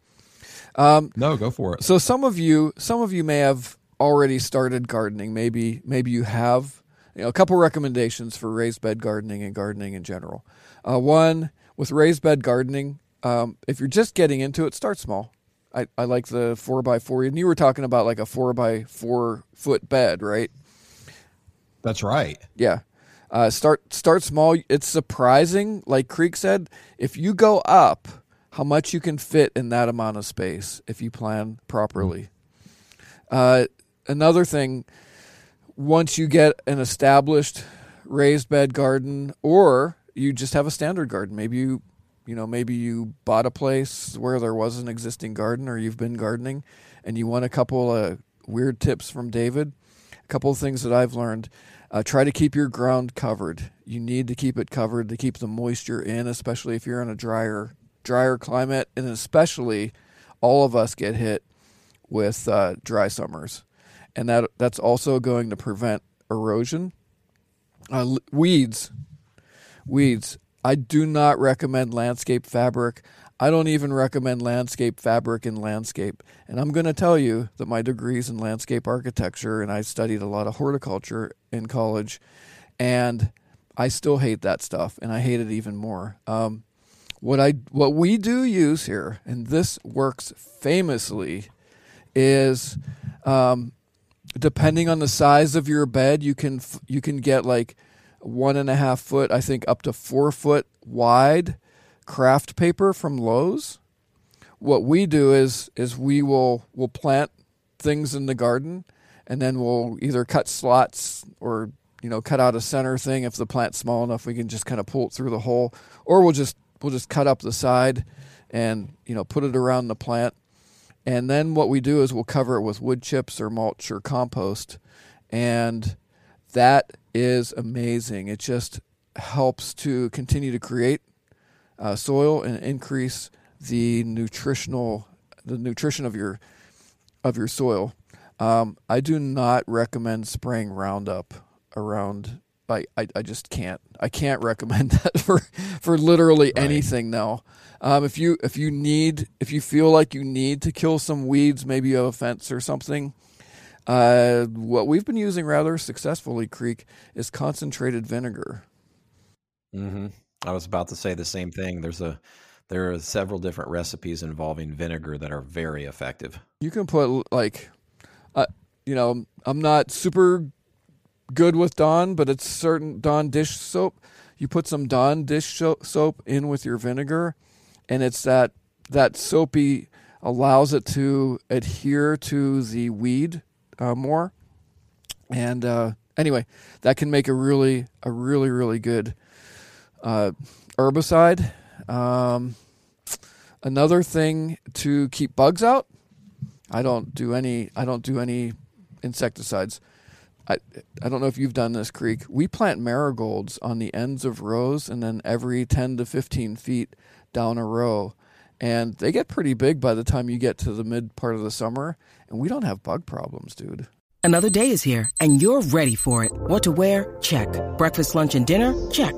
Um, no, go for it. So some of you, some of you may have already started gardening. Maybe maybe you have. You know, a couple recommendations for raised bed gardening and gardening in general. Uh, one, with raised bed gardening, um, if you're just getting into it, start small. I, I like the four by four, and you were talking about like a four by four foot bed, right? That's right. Yeah. Uh, start start small. It's surprising, like Creek said, if you go up, how much you can fit in that amount of space if you plan properly. Mm-hmm. Uh, another thing, once you get an established raised bed garden, or you just have a standard garden, maybe you, you know, maybe you bought a place where there was an existing garden, or you've been gardening and you want a couple of weird tips from David. Couple of things that I've learned. Uh, try to keep your ground covered. You need to keep it covered to keep the moisture in, especially if you're in a drier, drier climate, and especially all of us get hit with uh, dry summers. And that that's also going to prevent erosion. Uh, weeds. Weeds. I do not recommend landscape fabric. I don't even recommend landscape fabric in landscape. And I'm going to tell you that my degree's in landscape architecture, and I studied a lot of horticulture in college, and I still hate that stuff, and I hate it even more. Um, what I what we do use here, and this works famously, is um, depending on the size of your bed, you can you can get like one and a half foot, I think up to four foot wide craft paper from Lowe's. What we do is is we will we'll plant things in the garden, and then we'll either cut slots or, you know, cut out a center thing. If the plant's small enough, we can just kind of pull it through the hole, or we'll just we'll just cut up the side and, you know, put it around the plant. And then what we do is we'll cover it with wood chips or mulch or compost. And that is amazing. It just helps to continue to create uh, soil and increase the nutritional the nutrition of your of your soil. Um, I do not recommend spraying Roundup around. I, I, I just can't. I can't recommend that for, for literally right. anything now. Um, if you if you need if you feel like you need to kill some weeds, maybe you have a fence or something. Uh, what we've been using rather successfully, Creek, is concentrated vinegar. Mm-hmm. I was about to say the same thing. There's a there are several different recipes involving vinegar that are very effective. You can put like, uh, you know, I'm not super good with Dawn, but it's certain Dawn dish soap. You put some Dawn dish soap in with your vinegar, and it's that that soapy allows it to adhere to the weed uh, more. And uh, anyway, that can make a really a really really good uh, herbicide. Um, another thing to keep bugs out. I don't do any. I don't do any insecticides. I, I don't know if you've done this, Creek. We plant marigolds on the ends of rows and then every ten to fifteen feet down a row. And they get pretty big by the time you get to the mid part of the summer. And we don't have bug problems, dude. Another day is here and you're ready for it. What to wear? Check. Breakfast, lunch, and dinner? Check.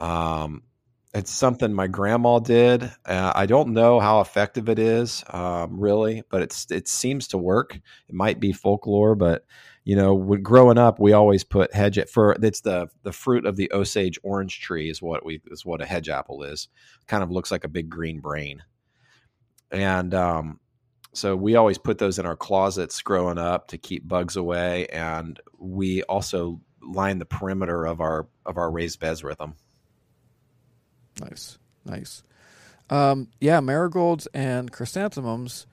Um, it's something my grandma did. Uh, I don't know how effective it is, um, really, but it's, it seems to work. It might be folklore, but you know, when growing up, we always put hedge for, it's the, the fruit of the Osage orange tree is what we, is what a hedge apple is. Kind of looks like a big green brain. And, um, so we always put those in our closets growing up to keep bugs away. And we also line the perimeter of our, of our raised beds with them. Nice, nice. Um, yeah, marigolds and chrysanthemums,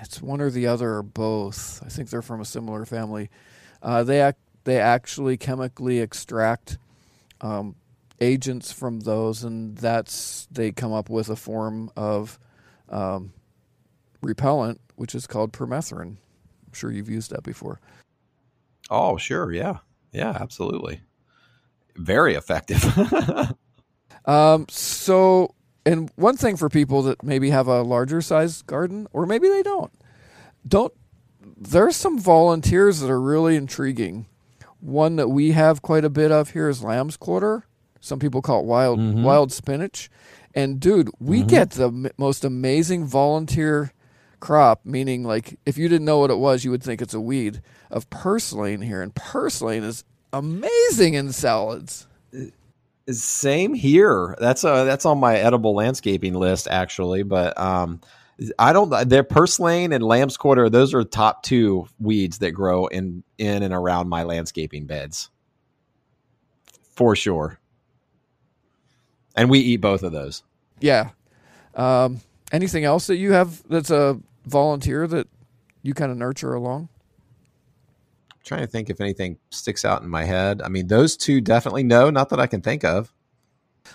it's one or the other or both. I think they're from a similar family. Uh, they ac- they actually chemically extract um, agents from those, and that's they come up with a form of um, repellent, which is called permethrin. I'm sure you've used that before. Oh, sure, yeah. Yeah, absolutely. Very effective. Um, so, and one thing for people that maybe have a larger size garden, or maybe they don't, don't, there's some volunteers that are really intriguing. One that we have quite a bit of here is lamb's quarter. Some people call it wild, mm-hmm. wild spinach. And dude, we mm-hmm. get the m- most amazing volunteer crop, meaning like if you didn't know what it was, you would think it's a weed of purslane here. And purslane is amazing in salads. Same here. That's uh that's on my edible landscaping list actually, but um, I don't. They're purslane and lamb's quarter. Those are top two weeds that grow in in and around my landscaping beds, for sure. And we eat both of those. Yeah. Um, anything else that you have that's a volunteer that you kind of nurture along? Trying to think if anything sticks out in my head. I mean, those two definitely no, not that I can think of.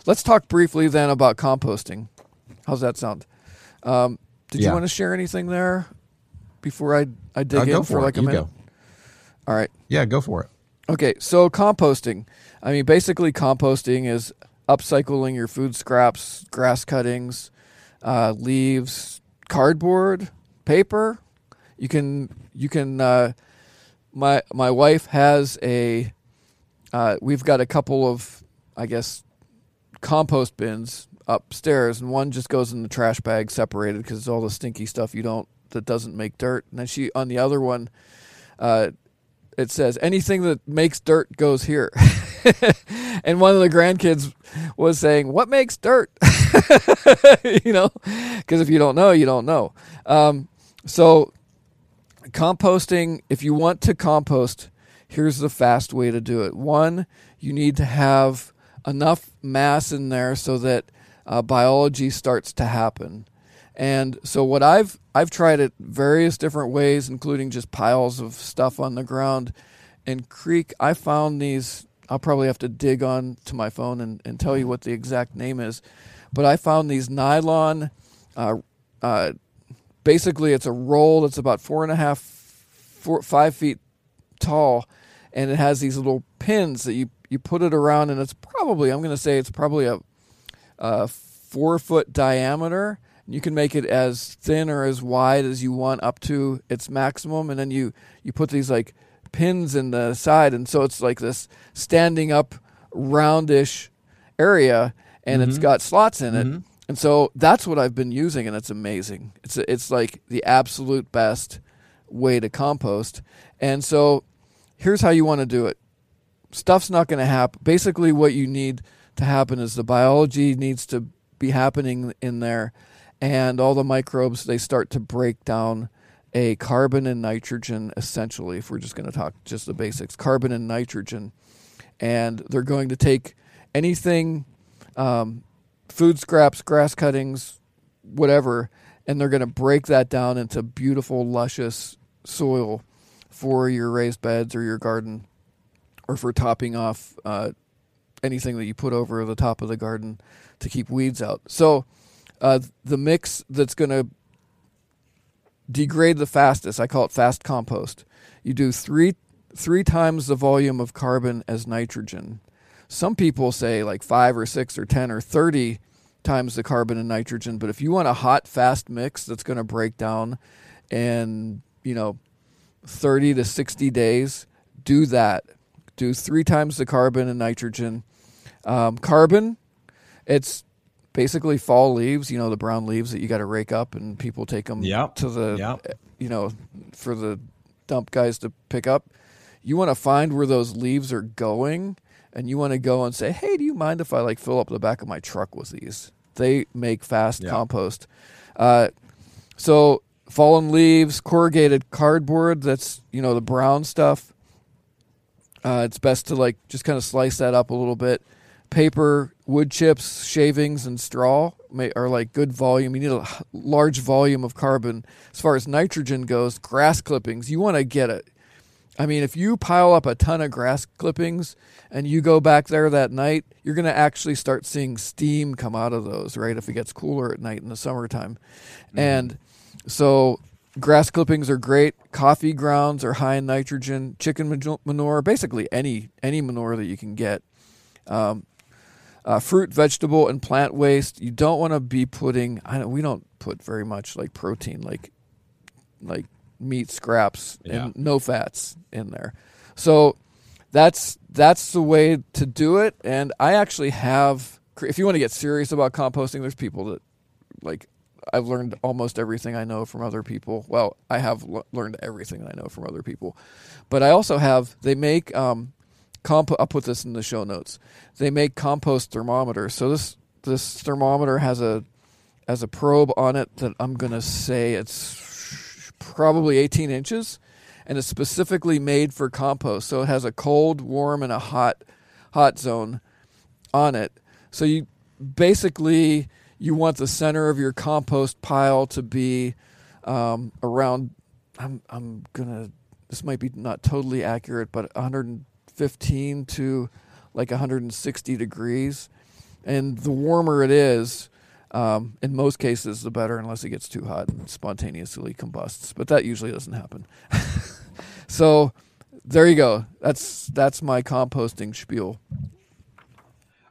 Let's talk briefly then about composting. How's that sound? Um, did yeah. you want to share anything there before I, I dig uh, in for, for like it. a you minute? Go. All right. Yeah, go for it. Okay. So composting, I mean, basically composting is upcycling your food scraps, grass cuttings, uh, leaves, cardboard, paper. You can, you can, uh, My my wife has a, uh, we've got a couple of, I guess, compost bins upstairs, and one just goes in the trash bag separated because it's all the stinky stuff you don't that doesn't make dirt. And then she on the other one, uh, it says anything that makes dirt goes here. And one of the grandkids was saying, "What makes dirt?" You know, because if you don't know, you don't know. Um, so composting, if you want to compost, here's the fast way to do it. One, you need to have enough mass in there so that uh, biology starts to happen. And so what I've I've tried it various different ways, including just piles of stuff on the ground. And Creek, I found these, I'll probably have to dig on to my phone and, and tell you what the exact name is. But I found these nylon, uh, uh, basically it's a roll that's about four and a half, four, five feet tall, and it has these little pins that you, you put it around, and it's probably, I'm going to say it's probably a, a four-foot diameter. You can make it as thin or as wide as you want up to its maximum, and then you, you put these like pins in the side, and so it's like this standing up roundish area, and mm-hmm. it's got slots in it. Mm-hmm. And so that's what I've been using, and it's amazing. It's it's like the absolute best way to compost. And so here's how you want to do it. Stuff's not going to happen. Basically what you need to happen is the biology needs to be happening in there, and all the microbes, they start to break down a carbon and nitrogen, essentially, if we're just going to talk just the basics, carbon and nitrogen. And they're going to take anything, um, food scraps, grass cuttings, whatever, and they're going to break that down into beautiful, luscious soil for your raised beds or your garden, or for topping off uh, anything that you put over the top of the garden to keep weeds out. So uh, the mix that's going to degrade the fastest, I call it fast compost. You do three three times the volume of carbon as nitrogen. Some people say like five or six or ten or thirty times the carbon and nitrogen, but if you want a hot, fast mix that's going to break down in, you know, thirty to sixty days, do that. Do three times the carbon and nitrogen. Um, carbon, it's basically fall leaves, you know, the brown leaves that you got to rake up, and people take them yep. to the, yep. you know, for the dump guys to pick up. You want to find where those leaves are going, and you want to go and say, "Hey, do you mind if I like fill up the back of my truck with these?" They make fast yep. compost. Uh, so fallen leaves, corrugated cardboard, that's, you know, the brown stuff. Uh, it's best to like just kind of slice that up a little bit. Paper, wood chips, shavings, and straw may, are like good volume. You need a large volume of carbon. As far as nitrogen goes, grass clippings, you want to get it. I mean, if you pile up a ton of grass clippings and you go back there that night, you're going to actually start seeing steam come out of those, right? If it gets cooler at night in the summertime. Mm-hmm. And so grass clippings are great. Coffee grounds are high in nitrogen. Chicken manure, basically any any manure that you can get. Um, uh, fruit, vegetable, and plant waste. You don't want to be putting. I don't, we don't put very much like protein, like like meat scraps, yeah. and no fats in there. So that's that's the way to do it. And I actually have. If you want to get serious about composting, there's people that like. I've learned almost everything I know from other people. Well, I have l- learned everything I know from other people. But I also have, they make, um, comp- I'll put this in the show notes. They make compost thermometers. So this this thermometer has a has a probe on it that I'm going to say it's probably eighteen inches. And it's specifically made for compost. So it has a cold, warm, and a hot, hot zone on it. So you basically... You want the center of your compost pile to be um, around, I'm I'm going to, this might be not totally accurate, but one fifteen to like one sixty degrees. And the warmer it is, um, in most cases, the better, unless it gets too hot and spontaneously combusts. But that usually doesn't happen. So there you go. That's that's my composting spiel.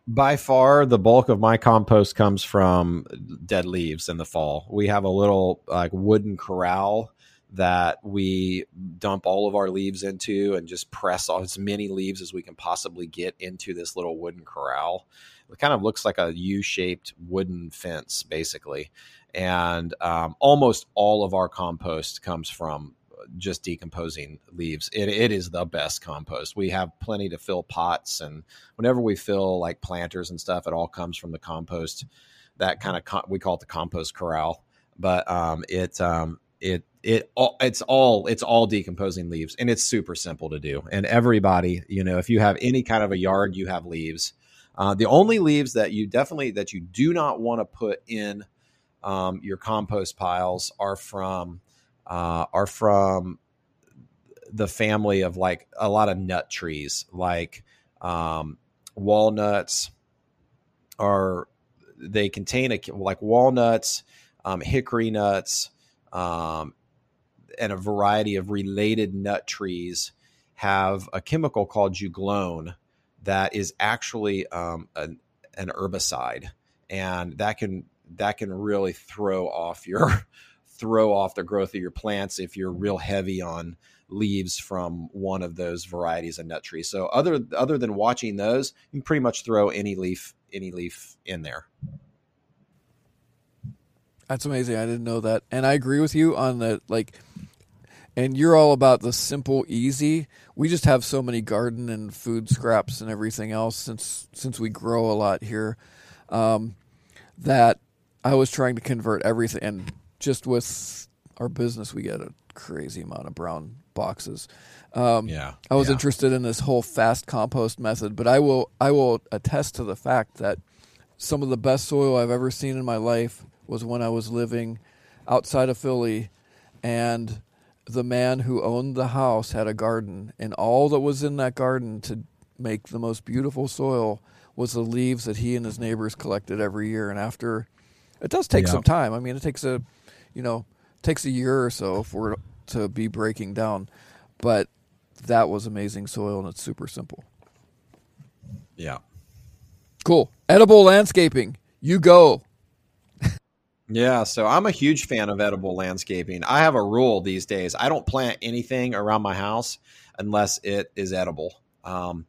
By far, the bulk of my compost comes from dead leaves in the fall. We have a little like wooden corral that we dump all of our leaves into and just press as many leaves as we can possibly get into this little wooden corral. It kind of looks like a U-shaped wooden fence, basically. And um, almost all of our compost comes from just decomposing leaves. It, it is the best compost. We have plenty to fill pots, and whenever we fill like planters and stuff, it all comes from the compost. That kind of com- we call it the compost corral, but um, it um, it it all, it's all it's all decomposing leaves, and it's super simple to do. And everybody, you know, if you have any kind of a yard, you have leaves. Uh, the only leaves that you definitely that you do not want to put in um, your compost piles are from uh, are from the family of like a lot of nut trees, like um, walnuts are. They contain a, like walnuts, um, hickory nuts, um, and a variety of related nut trees have a chemical called juglone that is actually um, an, an herbicide, and that can that can really throw off your throw off the growth of your plants if you're real heavy on leaves from one of those varieties of nut trees. So other other than watching those, you can pretty much throw any leaf any leaf in there. That's amazing. I didn't know that. And I agree with you on the, like, and you're all about the simple, easy. We just have so many garden and food scraps and everything else since, since we grow a lot here, um, that I was trying to convert everything. And just with our business, we get a crazy amount of brown boxes. Um, yeah, I was yeah. interested in this whole fast compost method, but I will I will attest to the fact that some of the best soil I've ever seen in my life was when I was living outside of Philly, and the man who owned the house had a garden, and all that was in that garden to make the most beautiful soil was the leaves that he and his neighbors collected every year. And after, it does take yeah. some time. I mean, it takes a, you know, takes a year or so if we're to be breaking down, but that was amazing soil, and it's super simple. Yeah. Cool. Edible landscaping. You go. Yeah. So I'm a huge fan of edible landscaping. I have a rule these days. I don't plant anything around my house unless it is edible. Um,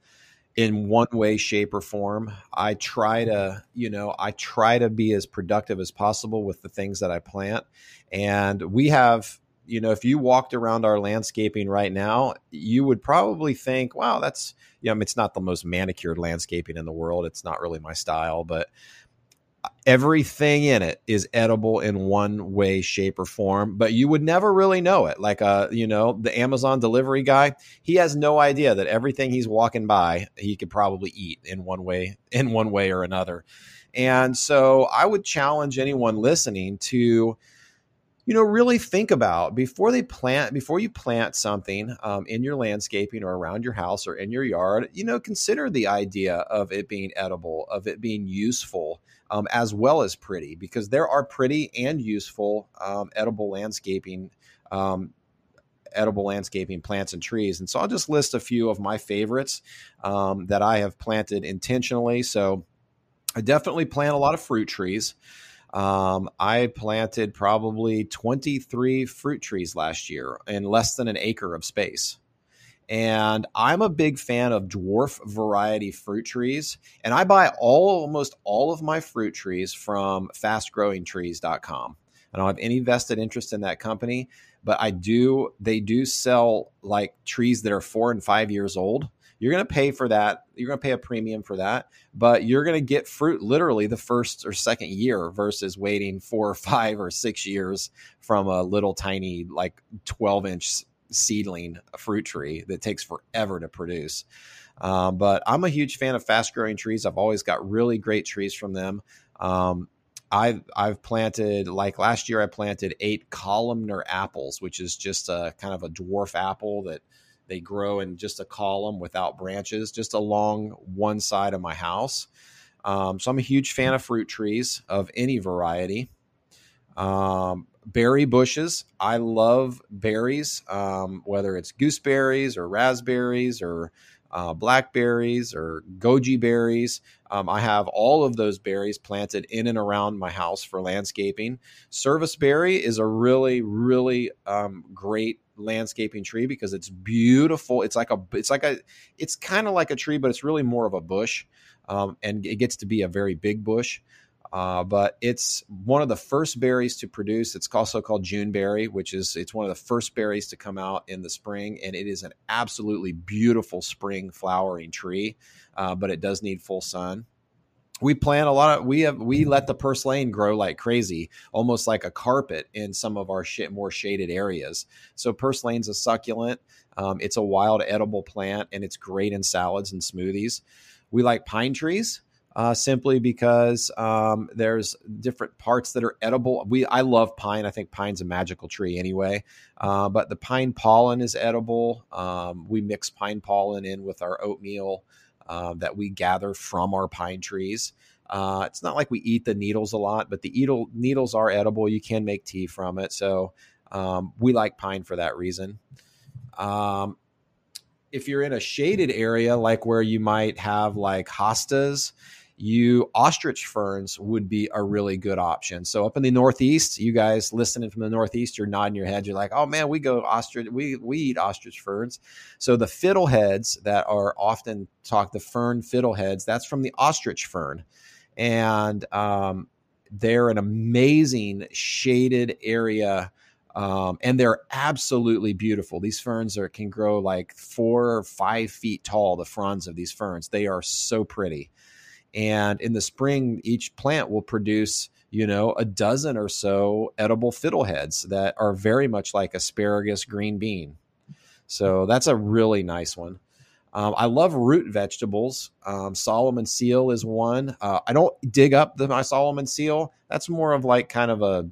in one way, shape, or form. I try to, you know, I try to be as productive as possible with the things that I plant. And we have, you know, if you walked around our landscaping right now, you would probably think, wow, that's, you know, I mean, it's not the most manicured landscaping in the world. It's not really my style, but everything in it is edible in one way, shape, or form, but you would never really know it. Like, uh, you know, the Amazon delivery guy, he has no idea that everything he's walking by, he could probably eat in one way, in one way or another. And so I would challenge anyone listening to, you know, really think about before they plant, before you plant something um, in your landscaping or around your house or in your yard, you know, consider the idea of it being edible, of it being useful, um, as well as pretty, because there are pretty and useful um, edible landscaping, um, edible landscaping plants and trees. And so I'll just list a few of my favorites um, that I have planted intentionally. So I definitely plant a lot of fruit trees. Um, I planted probably twenty-three fruit trees last year in less than an acre of space. And I'm a big fan of dwarf variety fruit trees. And I buy all, almost all of my fruit trees from fast growing trees dot com. I don't have any vested interest in that company, but I do, they do sell like trees that are four and five years old. You're going to pay for that. You're going to pay a premium for that, but you're going to get fruit literally the first or second year versus waiting four or five or six years from a little tiny, like twelve inch seedling fruit tree that takes forever to produce. Um, but I'm a huge fan of Fast Growing Trees. I've always got really great trees from them. Um, I've, I've planted, like last year, I planted eight columnar apples, which is just a kind of a dwarf apple that, they grow in just a column without branches, just along one side of my house. Um, so I'm a huge fan of fruit trees of any variety. Um, berry bushes. I love berries, um, whether it's gooseberries or raspberries or uh, blackberries or goji berries. Um, I have all of those berries planted in and around my house for landscaping. Serviceberry is a really, really um, great landscaping tree because it's beautiful. It's like a, it's like a, it's kind of like a tree, but it's really more of a bush. Um, and it gets to be a very big bush. Uh, but it's one of the first berries to produce. It's also called Juneberry, which is, it's one of the first berries to come out in the spring. And it is an absolutely beautiful spring flowering tree. Uh, but it does need full sun. We plant a lot of, we have, we let the purslane grow like crazy, almost like a carpet in some of our sh- more shaded areas. So purslane's a succulent. Um, it's a wild edible plant and it's great in salads and smoothies. We like pine trees. Uh, simply because um, there's different parts that are edible. We I love pine. I think pine's a magical tree anyway. Uh, but the pine pollen is edible. Um, we mix pine pollen in with our oatmeal uh, that we gather from our pine trees. Uh, it's not like we eat the needles a lot, but the edel- needles are edible. You can make tea from it. So um, we like pine for that reason. Um, if you're in a shaded area, like where you might have like hostas, you ostrich ferns would be a really good option. So up in the Northeast, you guys listening from the Northeast, you're nodding your head. You're like, oh man, we go ostrich, we, we eat ostrich ferns. So the fiddleheads that are often talked, the fern fiddleheads, that's from the ostrich fern. And um, they're an amazing shaded area. Um, and they're absolutely beautiful. These ferns are, can grow like four or five feet tall, the fronds of these ferns. They are so pretty. And in the spring, each plant will produce, you know, a dozen or so edible fiddleheads that are very much like asparagus, green bean. So that's a really nice one. Um, I love root vegetables. Um, Solomon seal is one. Uh, I don't dig up the, my Solomon seal. That's more of like kind of a,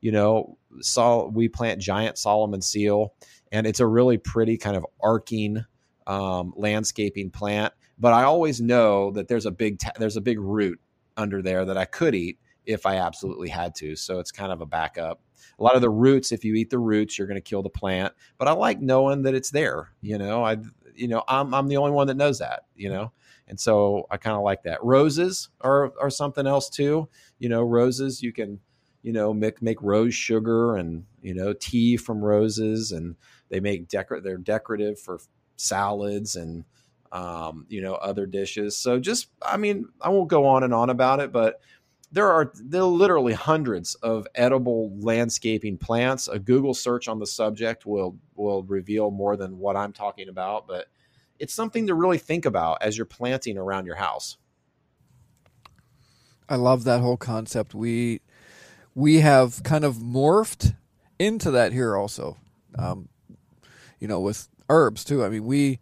you know, sol- we plant giant Solomon seal, and it's a really pretty kind of arcing um, landscaping plant. But I always know that there's a big ta- there's a big root under there that I could eat if I absolutely had to. So it's kind of a backup. A lot of the roots, if you eat the roots, you're going to kill the plant. But I like knowing that it's there. You know, I you know I'm I'm the only one that knows that. You know, and so I kind of like that. Roses are are something else too. You know, roses you can you know make make rose sugar and you know tea from roses, and they make decor they're decorative for salads and. Um, you know, other dishes. So just, I mean, I won't go on and on about it, but there are, there are literally hundreds of edible landscaping plants. A Google search on the subject will, will reveal more than what I'm talking about, but it's something to really think about as you're planting around your house. I love that whole concept. We, we have kind of morphed into that here also, um, you know, with herbs too. I mean, we,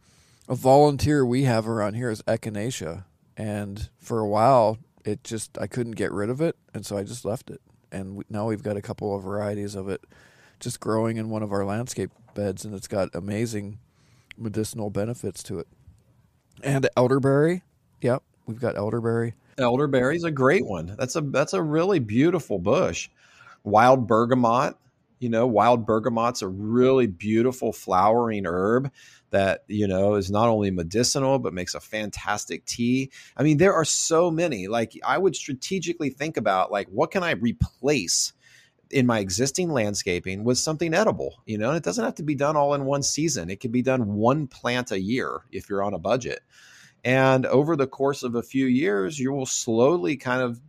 A volunteer we have around here is echinacea, and for a while it just I couldn't get rid of it, and so I just left it. And we, now we've got a couple of varieties of it, just growing in one of our landscape beds, and it's got amazing medicinal benefits to it. And elderberry, yep, we've got elderberry. Elderberry is a great one. That's a that's a really beautiful bush. Wild bergamot. You know, wild bergamot's a really beautiful flowering herb that, you know, is not only medicinal, but makes a fantastic tea. I mean, there are so many. Like, I would strategically think about, like, what can I replace in my existing landscaping with something edible? You know, and it doesn't have to be done all in one season. It can be done one plant a year if you're on a budget. And over the course of a few years, you will slowly kind of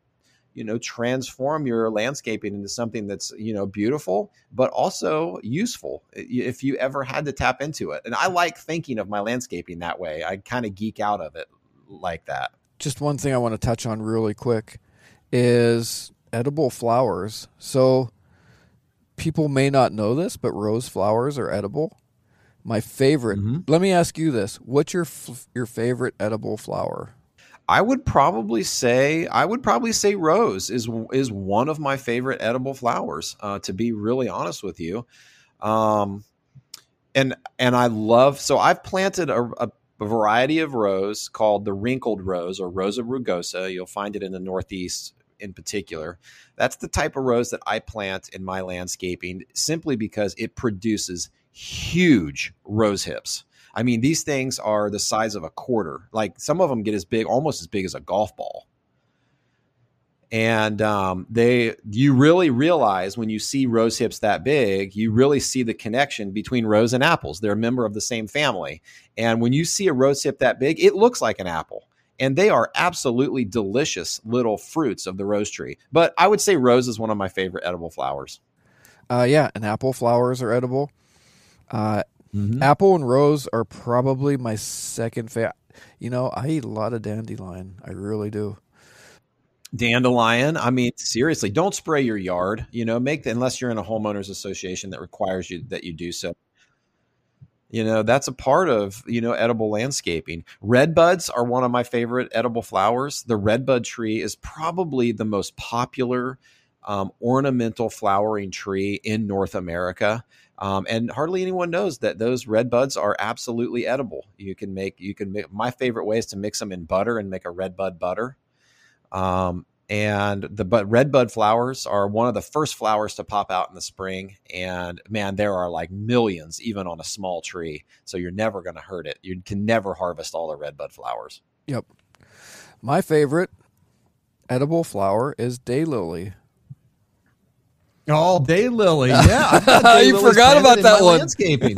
you know, transform your landscaping into something that's, you know, beautiful, but also useful if you ever had to tap into it. And I like thinking of my landscaping that way. I kind of geek out of it like that. Just one thing I want to touch on really quick is edible flowers. So people may not know this, but rose flowers are edible. My favorite. Mm-hmm. Let me ask you this. What's your f- your favorite edible flower? I would probably say I would probably say rose is is one of my favorite edible flowers. Uh, to be really honest with you, um, and and I love so I've planted a, a variety of rose called the wrinkled rose or Rosa rugosa. You'll find it in the Northeast in particular. That's the type of rose that I plant in my landscaping simply because it produces huge rose hips. I mean, these things are the size of a quarter. Like some of them get as big, almost as big as a golf ball. And um, they, you really realize when you see rose hips that big, you really see the connection between rose and apples. They're a member of the same family. And when you see a rose hip that big, it looks like an apple. And they are absolutely delicious little fruits of the rose tree. But I would say rose is one of my favorite edible flowers. Uh, yeah, and apple flowers are edible. Uh, mm-hmm. Apple and rose are probably my second favorite. You know, I eat a lot of dandelion. I really do. Dandelion. I mean, seriously, don't spray your yard, you know, make the, unless you're in a homeowners association that requires you that you do so. You know, that's a part of, you know, edible landscaping. Red buds are one of my favorite edible flowers. The redbud tree is probably the most popular um, ornamental flowering tree in North America. Um, and hardly anyone knows that those red buds are absolutely edible. You can make, you can make, my favorite way is to mix them in butter and make a red bud butter. Um, and the but red bud flowers are one of the first flowers to pop out in the spring. And man, there are like millions, even on a small tree. So you're never going to hurt it. You can never harvest all the red bud flowers. Yep. My favorite edible flower is daylily. Oh, daylily. Yeah. Day you forgot about that one. Landscaping.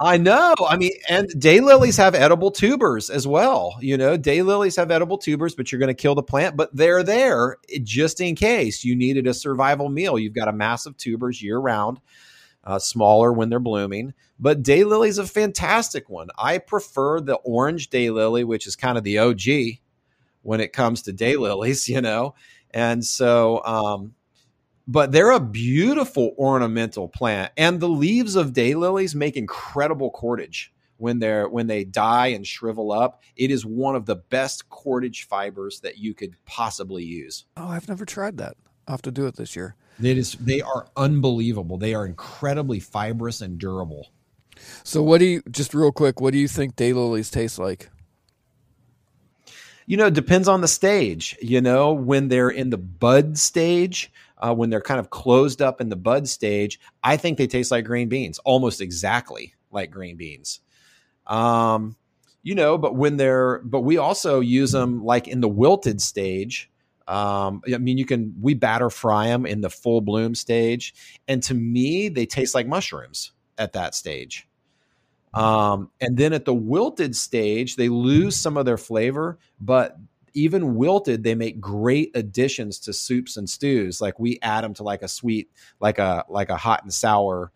I know. I mean, and daylilies have edible tubers as well. You know, daylilies have edible tubers, but you're going to kill the plant. But they're there just in case you needed a survival meal. You've got a mass of tubers year round, uh, smaller when they're blooming. But daylily is a fantastic one. I prefer the orange daylily, which is kind of the O G when it comes to daylilies, you know. And so, um, but they're a beautiful ornamental plant, and the leaves of daylilies make incredible cordage when they're when they die and shrivel up. It is one of the best cordage fibers that you could possibly use. Oh, I've never tried that. I'll have to do it this year. It is, they are unbelievable. They are incredibly fibrous and durable. So what do you, just real quick, what do you think daylilies taste like? You know, it depends on the stage. You know, when they're in the bud stage, Uh, when they're kind of closed up in the bud stage, I think they taste like green beans, almost exactly like green beans. Um, you know, but when they're, but we also use them like in the wilted stage. Um, I mean, you can, we batter fry them in the full bloom stage. And to me, they taste like mushrooms at that stage. Um, and then at the wilted stage, they lose some of their flavor, but even wilted, they make great additions to soups and stews. Like we add them to like a sweet, like a, like a hot and sour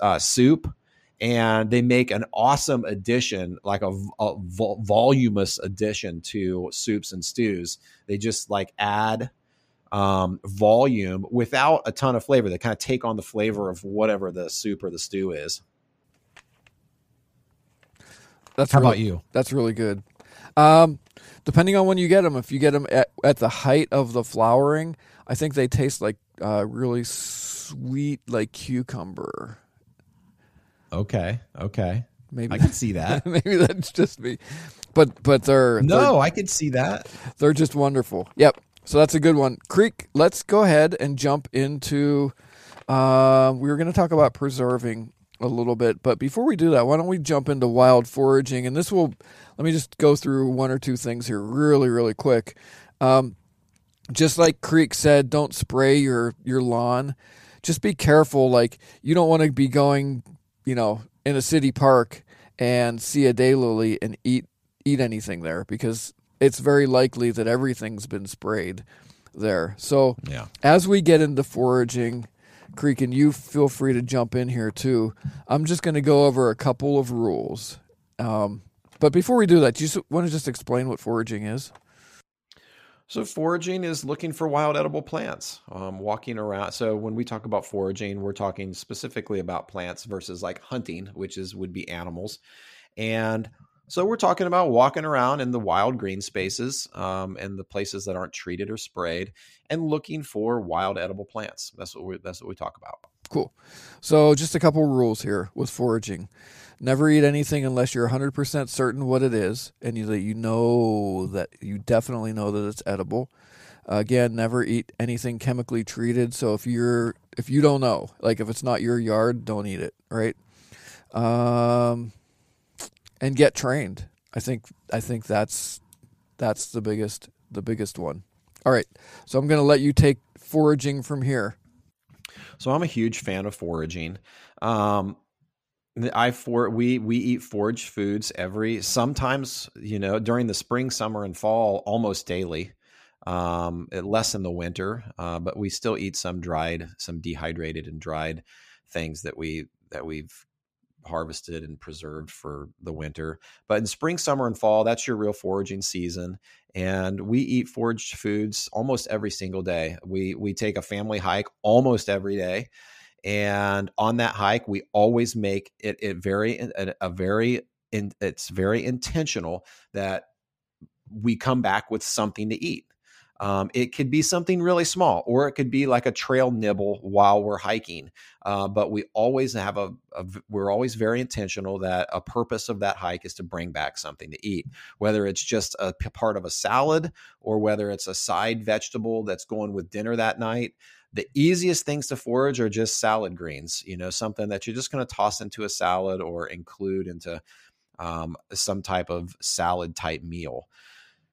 uh, soup. And they make an awesome addition, like a, a vol- voluminous addition to soups and stews. They just like add um, volume without a ton of flavor. They kind of take on the flavor of whatever the soup or the stew is. That's How really, about you? That's really good. Um, Depending on when you get them, if you get them at, at the height of the flowering, I think they taste like uh, really sweet, like cucumber. Okay, okay, maybe I can see that. Maybe that's just me, but but they're no, they're, I can see that. They're just wonderful. Yep. So that's a good one. Creek, let's go ahead and jump into. Uh, we were going to talk about preserving a little bit, but before we do that, why don't we jump into wild foraging? And this will, let me just go through one or two things here really, really quick. Um, just like Creek said, don't spray your, your lawn. Just be careful. Like you don't want to be going, you know, in a city park and see a daylily and eat, eat anything there, because it's very likely that everything's been sprayed there. So yeah. As we get into foraging, Creek, and you feel free to jump in here too. I'm just going to go over a couple of rules. Um, but before we do that, do you want to just explain what foraging is? So foraging is looking for wild edible plants, um, walking around. So when we talk about foraging, we're talking specifically about plants versus like hunting, which is would be animals. And so we're talking about walking around in the wild green spaces um, and the places that aren't treated or sprayed, and looking for wild edible plants. That's what we, that's what we talk about. Cool. So just a couple rules here with foraging. Never eat anything unless you're one hundred percent certain what it is, and you, you know that you definitely know that it's edible. Uh, again, never eat anything chemically treated. So if you're if you don't know, like if it's not your yard, don't eat it. Right. Um. and get trained. I think I think that's that's the biggest the biggest one. All right, so I'm going to let you take foraging from here. So I'm a huge fan of foraging. Um, I for we we eat foraged foods every sometimes you know during the spring, summer, and fall almost daily. Um, less in the winter, uh, but we still eat some dried, some dehydrated and dried things that we that we've harvested and preserved for the winter. But in spring, summer, and fall, that's your real foraging season. And we eat foraged foods almost every single day. We we take a family hike almost every day, and on that hike, we always make it it very a, a very in, it's very intentional that we come back with something to eat. Um, it could be something really small, or it could be like a trail nibble while we're hiking. Uh, but we always have a, a, we're always very intentional that a purpose of that hike is to bring back something to eat, whether it's just a part of a salad or whether it's a side vegetable that's going with dinner that night. The easiest things to forage are just salad greens, you know, something that you're just going to toss into a salad or include into um, some type of salad type meal.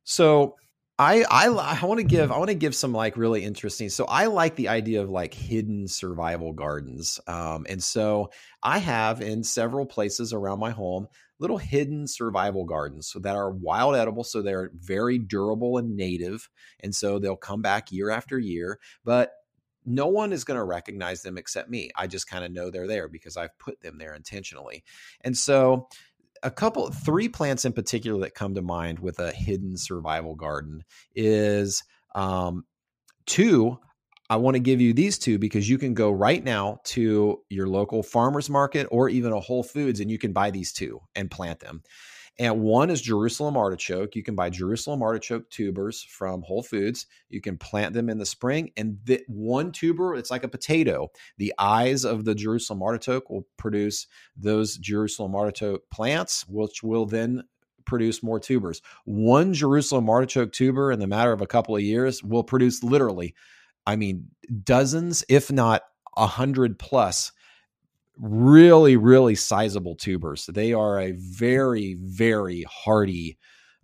So I, I, I want to give, I want to give some like really interesting. So I like the idea of like hidden survival gardens. Um, and so I have in several places around my home, little hidden survival gardens that are wild edible. So they're very durable and native. And so they'll come back year after year, but no one is going to recognize them except me. I just kind of know they're there because I've put them there intentionally. And so a couple, three plants in particular that come to mind with a hidden survival garden is um, two. I want to give you these two because you can go right now to your local farmer's market or even a Whole Foods and you can buy these two and plant them. And one is Jerusalem artichoke. You can buy Jerusalem artichoke tubers from Whole Foods. You can plant them in the spring. And the one tuber, it's like a potato. The eyes of the Jerusalem artichoke will produce those Jerusalem artichoke plants, which will then produce more tubers. One Jerusalem artichoke tuber in the matter of a couple of years will produce literally, I mean, dozens, if not a hundred plus really, really sizable tubers. They are a very, very hardy,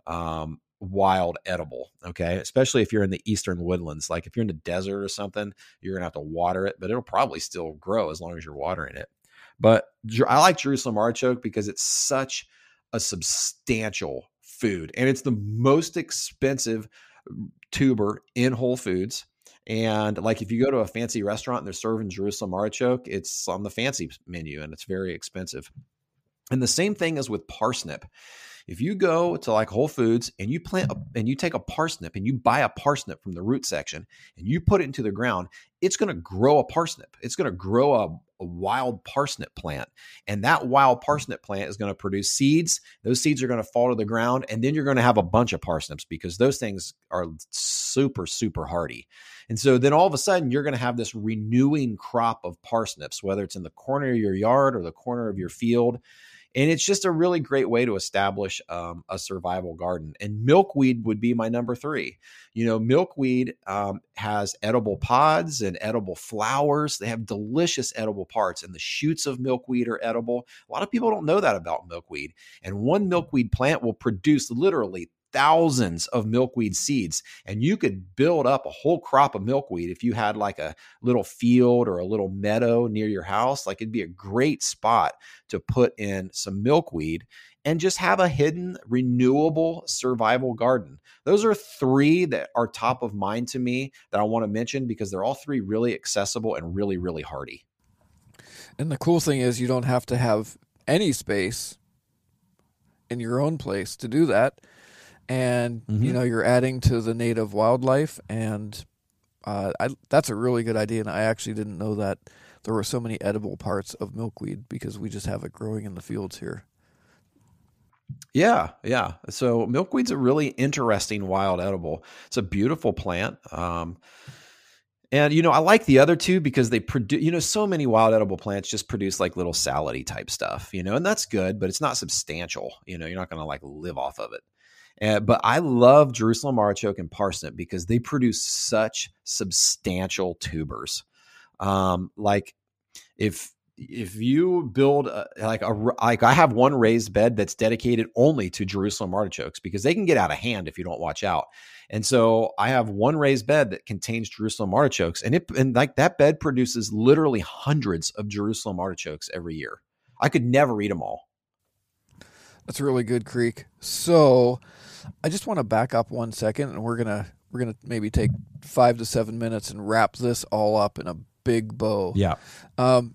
um, wild edible. Okay. Especially if you're in the eastern woodlands, like if you're in the desert or something, you're going to have to water it, but it'll probably still grow as long as you're watering it. But I like Jerusalem artichoke because it's such a substantial food and it's the most expensive tuber in Whole Foods. And like, if you go to a fancy restaurant and they're serving Jerusalem artichoke, it's on the fancy menu and it's very expensive. And the same thing is with parsnip. If you go to like Whole Foods and you plant a, and you take a parsnip and you buy a parsnip from the root section and you put it into the ground, it's going to grow a parsnip. It's going to grow a, a wild parsnip plant. And that wild parsnip plant is going to produce seeds. Those seeds are going to fall to the ground. And then you're going to have a bunch of parsnips because those things are super, super hardy. And so then all of a sudden you're going to have this renewing crop of parsnips, whether it's in the corner of your yard or the corner of your field. And it's just a really great way to establish um, a survival garden. And milkweed would be my number three. You know, milkweed um, has edible pods and edible flowers. They have delicious edible parts and the shoots of milkweed are edible. A lot of people don't know that about milkweed. And one milkweed plant will produce literally thousands of milkweed seeds. And you could build up a whole crop of milkweed if you had like a little field or a little meadow near your house. Like it'd be a great spot to put in some milkweed and just have a hidden renewable survival garden. Those are three that are top of mind to me that I want to mention because they're all three really accessible and really, really hardy. And the cool thing is you don't have to have any space in your own place to do that. And, mm-hmm. you know, you're adding to the native wildlife and uh, I, that's a really good idea. And I actually didn't know that there were so many edible parts of milkweed because we just have it growing in the fields here. Yeah. Yeah. So milkweed's a really interesting wild edible. It's a beautiful plant. Um, and, you know, I like the other two because they produce, you know, so many wild edible plants just produce like little salad-y type stuff, you know, and that's good, but it's not substantial. You know, you're not going to like live off of it. Uh, but I love Jerusalem artichoke and parsnip because they produce such substantial tubers. Um, like if if you build a, like a, like I have one raised bed that's dedicated only to Jerusalem artichokes because they can get out of hand if you don't watch out. And so I have one raised bed that contains Jerusalem artichokes, and it, and like that bed produces literally hundreds of Jerusalem artichokes every year. I could never eat them all. That's really good, Creek. So I just want to back up one second, and we're going to, we're going to maybe take five to seven minutes and wrap this all up in a big bow. Yeah. Um,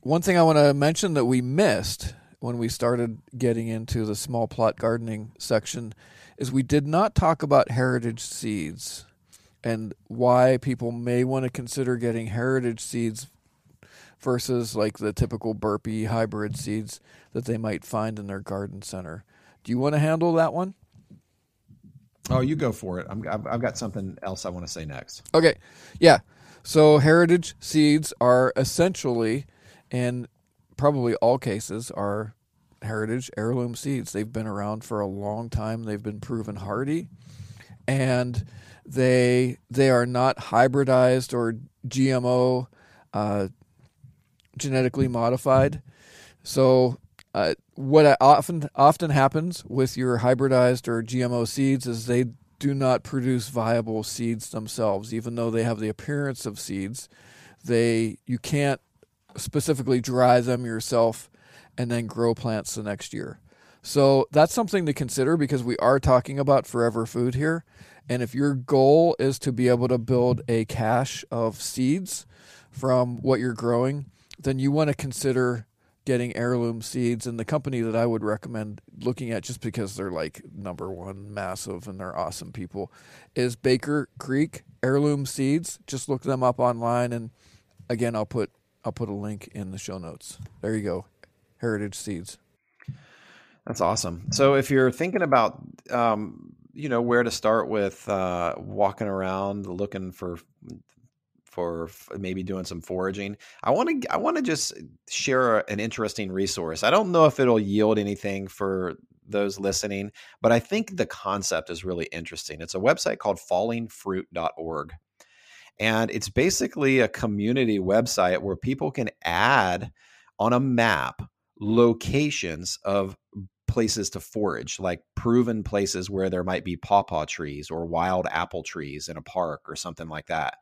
One thing I want to mention that we missed when we started getting into the small plot gardening section is we did not talk about heritage seeds and why people may want to consider getting heritage seeds versus like the typical burpee hybrid seeds that they might find in their garden center. Do you want to handle that one? Oh, you go for it. I'm, I've got something else I want to say next. Okay. Yeah. So heritage seeds are essentially... and probably all cases are heritage heirloom seeds. They've been around for a long time. They've been proven hardy, and they they are not hybridized or G M O, uh, genetically modified. So uh, what often often happens with your hybridized or G M O seeds is they do not produce viable seeds themselves, even though they have the appearance of seeds. They you can't specifically dry them yourself and then grow plants the next year. So that's something to consider because we are talking about forever food here. And if your goal is to be able to build a cache of seeds from what you're growing, then you want to consider getting heirloom seeds. And the company that I would recommend looking at, just because they're like number one massive and they're awesome people, is Baker Creek Heirloom Seeds. Just look them up online. And again, I'll put I'll put a link in the show notes. There you go. Heritage seeds. That's awesome. So if you're thinking about, um, you know, where to start with uh, walking around, looking for, for maybe doing some foraging, I want to, I want to just share an interesting resource. I don't know if it'll yield anything for those listening, but I think the concept is really interesting. It's a website called falling fruit dot org. And it's basically a community website where people can add on a map locations of places to forage, like proven places where there might be pawpaw trees or wild apple trees in a park or something like that.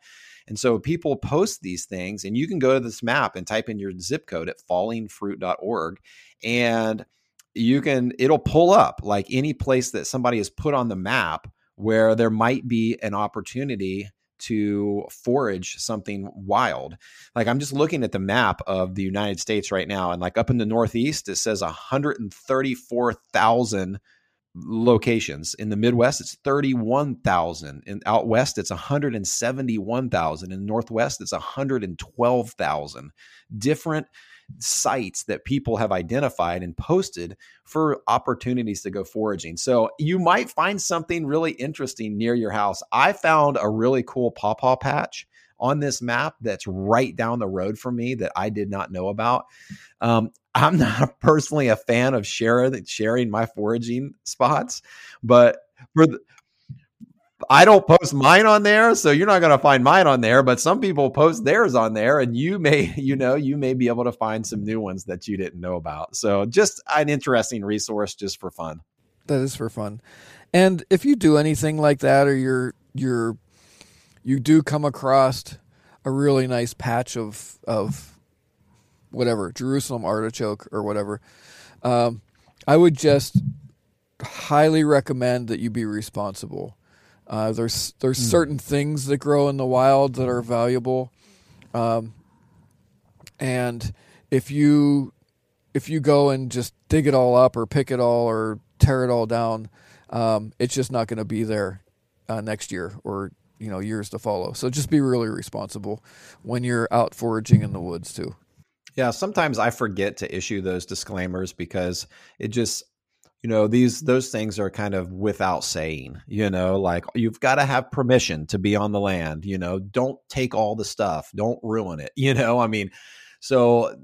And so people post these things, and you can go to this map and type in your zip code at falling fruit dot org, and you can, it'll pull up like any place that somebody has put on the map where there might be an opportunity to forage something wild. Like I'm just looking at the map of the United States right now. And like up in the Northeast, it says one hundred thirty-four thousand locations. In the Midwest, it's thirty-one thousand. And out West, it's one hundred seventy-one thousand. In the Northwest, it's one hundred twelve thousand different sites that people have identified and posted for opportunities to go foraging. So you might find something really interesting near your house. I found a really cool pawpaw patch on this map that's right down the road from me that I did not know about. Um, I'm not personally a fan of sharing, sharing my foraging spots, but for the, I don't post mine on there, so you're not going to find mine on there, but some people post theirs on there, and you may, you know, you may be able to find some new ones that you didn't know about. So just an interesting resource just for fun. That is for fun. And if you do anything like that, or you're, you're, you do come across a really nice patch of, of whatever, Jerusalem artichoke or whatever, um, I would just highly recommend that you be responsible. Uh, there's there's certain things that grow in the wild that are valuable, um, and if you if you go and just dig it all up or pick it all or tear it all down, um, it's just not going to be there uh, next year or you know years to follow. So just be really responsible when you're out foraging in the woods too. Yeah, sometimes I forget to issue those disclaimers because it just. You know, these, those things are kind of without saying, you know, like you've got to have permission to be on the land, you know, don't take all the stuff, don't ruin it, you know, I mean, so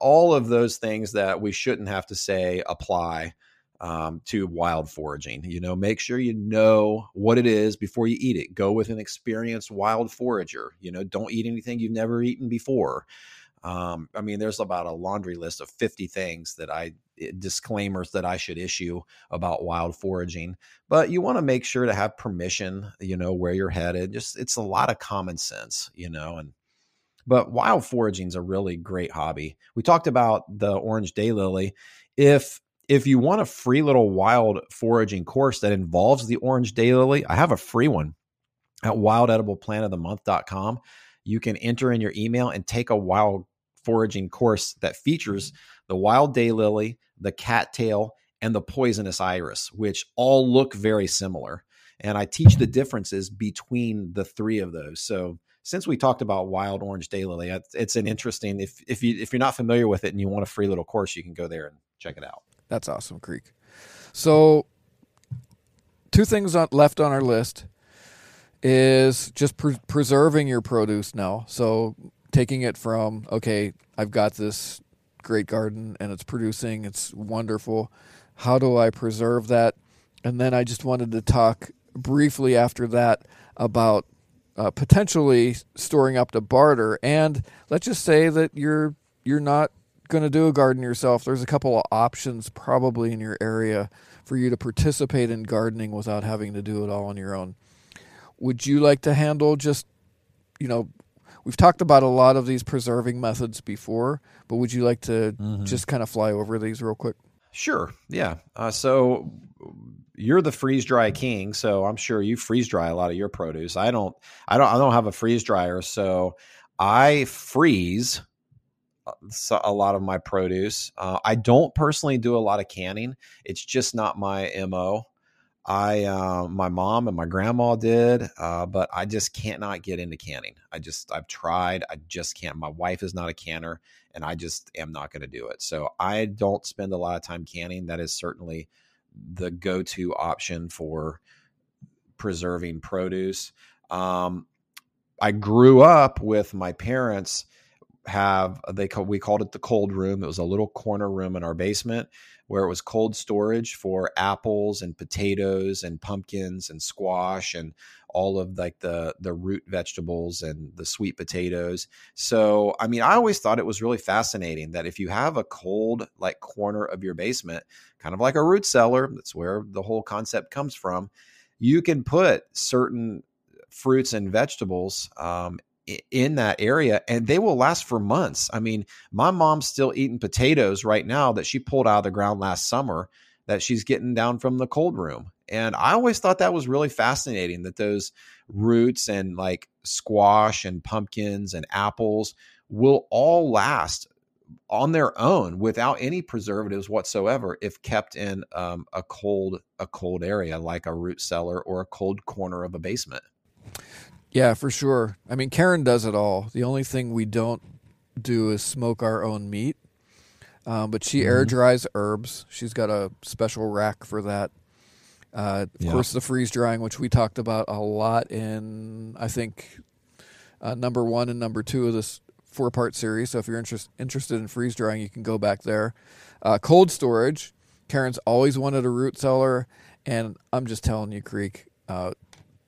all of those things that we shouldn't have to say apply um, to wild foraging. You know, make sure you know what it is before you eat it. Go with an experienced wild forager, you know, don't eat anything you've never eaten before. Um, I mean, there's about a laundry list of fifty things that I disclaimers that I should issue about wild foraging, but you want to make sure to have permission, you know, where you're headed. Just, it's a lot of common sense, you know, and, but wild foraging is a really great hobby. We talked about the orange daylily. If, if you want a free little wild foraging course that involves the orange daylily, I have a free one at wild edible plant of the month dot com. You can enter in your email and take a wild foraging course that features the wild daylily, the cattail, and the poisonous iris, which all look very similar. And I teach the differences between the three of those. So since we talked about wild orange daylily, it's an interesting, if if you if you're not familiar with it and you want a free little course, you can go there and check it out. That's awesome, Creek. So two things on, left on our list is just pre- preserving your produce now. So taking it from, okay, I've got this great garden and it's producing, it's wonderful. How do I preserve that? And then I just wanted to talk briefly after that about uh, potentially storing up to barter. And let's just say that you're you're not going to do a garden yourself. There's a couple of options probably in your area for you to participate in gardening without having to do it all on your own. Would you like to handle just, you know, we've talked about a lot of these preserving methods before, but would you like to mm-hmm. just kind of fly over these real quick? Sure. Yeah. Uh, so you're the freeze dry king, so I'm sure you freeze dry a lot of your produce. I don't, I don't, I don't have a freeze dryer, so I freeze a lot of my produce. Uh, I don't personally do a lot of canning. It's just not my M O. I, uh, my mom and my grandma did, uh, but I just can't not get into canning. I just, I've tried, I just can't. My wife is not a canner and I just am not going to do it. So I don't spend a lot of time canning. That is certainly the go-to option for preserving produce. Um, I grew up with my parents have, they call, we called it the cold room. It was a little corner room in our basement where it was cold storage for apples and potatoes and pumpkins and squash and all of like the, the root vegetables and the sweet potatoes. So, I mean, I always thought it was really fascinating that if you have a cold, like corner of your basement, kind of like a root cellar, that's where the whole concept comes from. You can put certain fruits and vegetables, um, in that area and they will last for months. I mean, my mom's still eating potatoes right now that she pulled out of the ground last summer that she's getting down from the cold room. And I always thought that was really fascinating that those roots and like squash and pumpkins and apples will all last on their own without any preservatives whatsoever, if kept in um, a cold, a cold area, like a root cellar or a cold corner of a basement. Yeah, for sure. I mean, Karen does it all. The only thing we don't do is smoke our own meat, um, but she mm-hmm. air dries herbs. She's got a special rack for that. Uh, of yeah. course, the freeze drying, which we talked about a lot in, I think, uh, number one and number two of this four-part series. So if you're interest, interested in freeze drying, you can go back there. Uh, cold storage. Karen's always wanted a root cellar, and I'm just telling you, Creek, uh,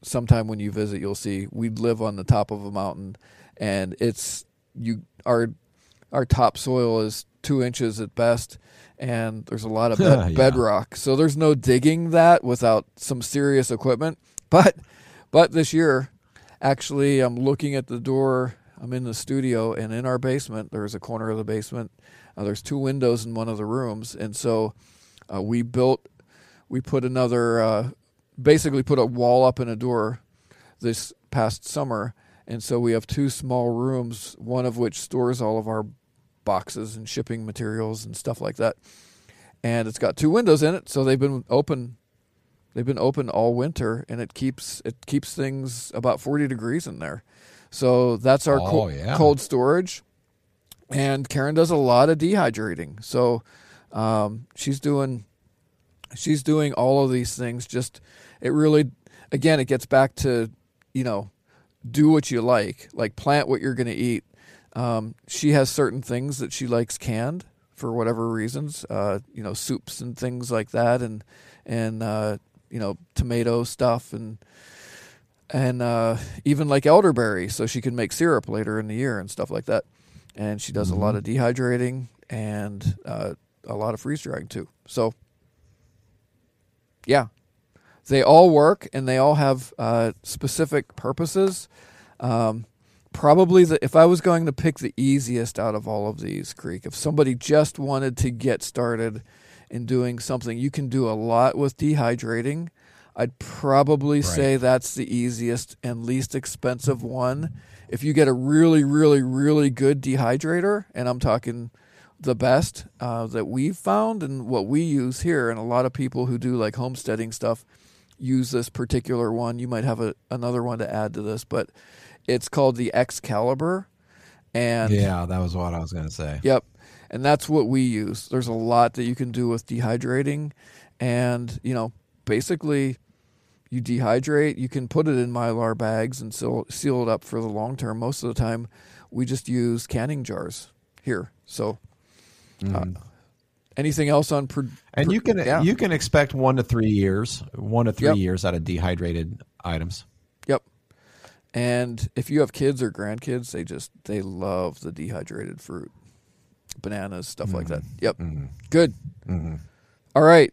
sometime when you visit, you'll see we live on the top of a mountain, and it's you our our topsoil is two inches at best, and there's a lot of bed, yeah. bedrock. So there's no digging that without some serious equipment. But but this year, actually, I'm looking at the door. I'm in the studio, and in our basement, there's a corner of the basement. Uh, there's two windows in one of the rooms, and so uh, we built, we put another. Uh, basically put a wall up and a door this past summer. And so we have two small rooms, one of which stores all of our boxes and shipping materials and stuff like that. And it's got two windows in it. So they've been open. They've been open all winter, and it keeps, it keeps things about forty degrees in there. So that's our oh, co- yeah. cold storage. And Karen does a lot of dehydrating. So, um, she's doing, She's doing all of these things. Just, it really, again, it gets back to, you know, do what you like, like plant what you're going to eat. Um, she has certain things that she likes canned for whatever reasons, uh, you know, soups and things like that. And, and, uh, you know, tomato stuff and, and, uh, even like elderberry. So she can make syrup later in the year and stuff like that. and she does mm-hmm. a lot of dehydrating and uh, a lot of freeze drying too. So, yeah, they all work and they all have uh, specific purposes. Um, probably, the, if I was going to pick the easiest out of all of these, Creek, if somebody just wanted to get started in doing something, you can do a lot with dehydrating. I'd probably right. say that's the easiest and least expensive one. If you get a really, really, really good dehydrator, and I'm talking the best uh, that we've found and what we use here, and a lot of people who do like homesteading stuff use this particular one. You might have a, another one to add to this, but it's called the Excalibur. And yeah, that was what I was going to say. Yep. And that's what we use. There's a lot that you can do with dehydrating, and, you know, basically you dehydrate, you can put it in Mylar bags and seal, seal it up for the long term. Most of the time we just use canning jars here. So mm. uh, anything else on per, and per, you can yeah. you can expect one to three years, one to three yep. years out of dehydrated items. Yep. And if you have kids or grandkids, they just they love the dehydrated fruit. Bananas, stuff mm. like that. Yep. Mm. Good. Mm-hmm. All right.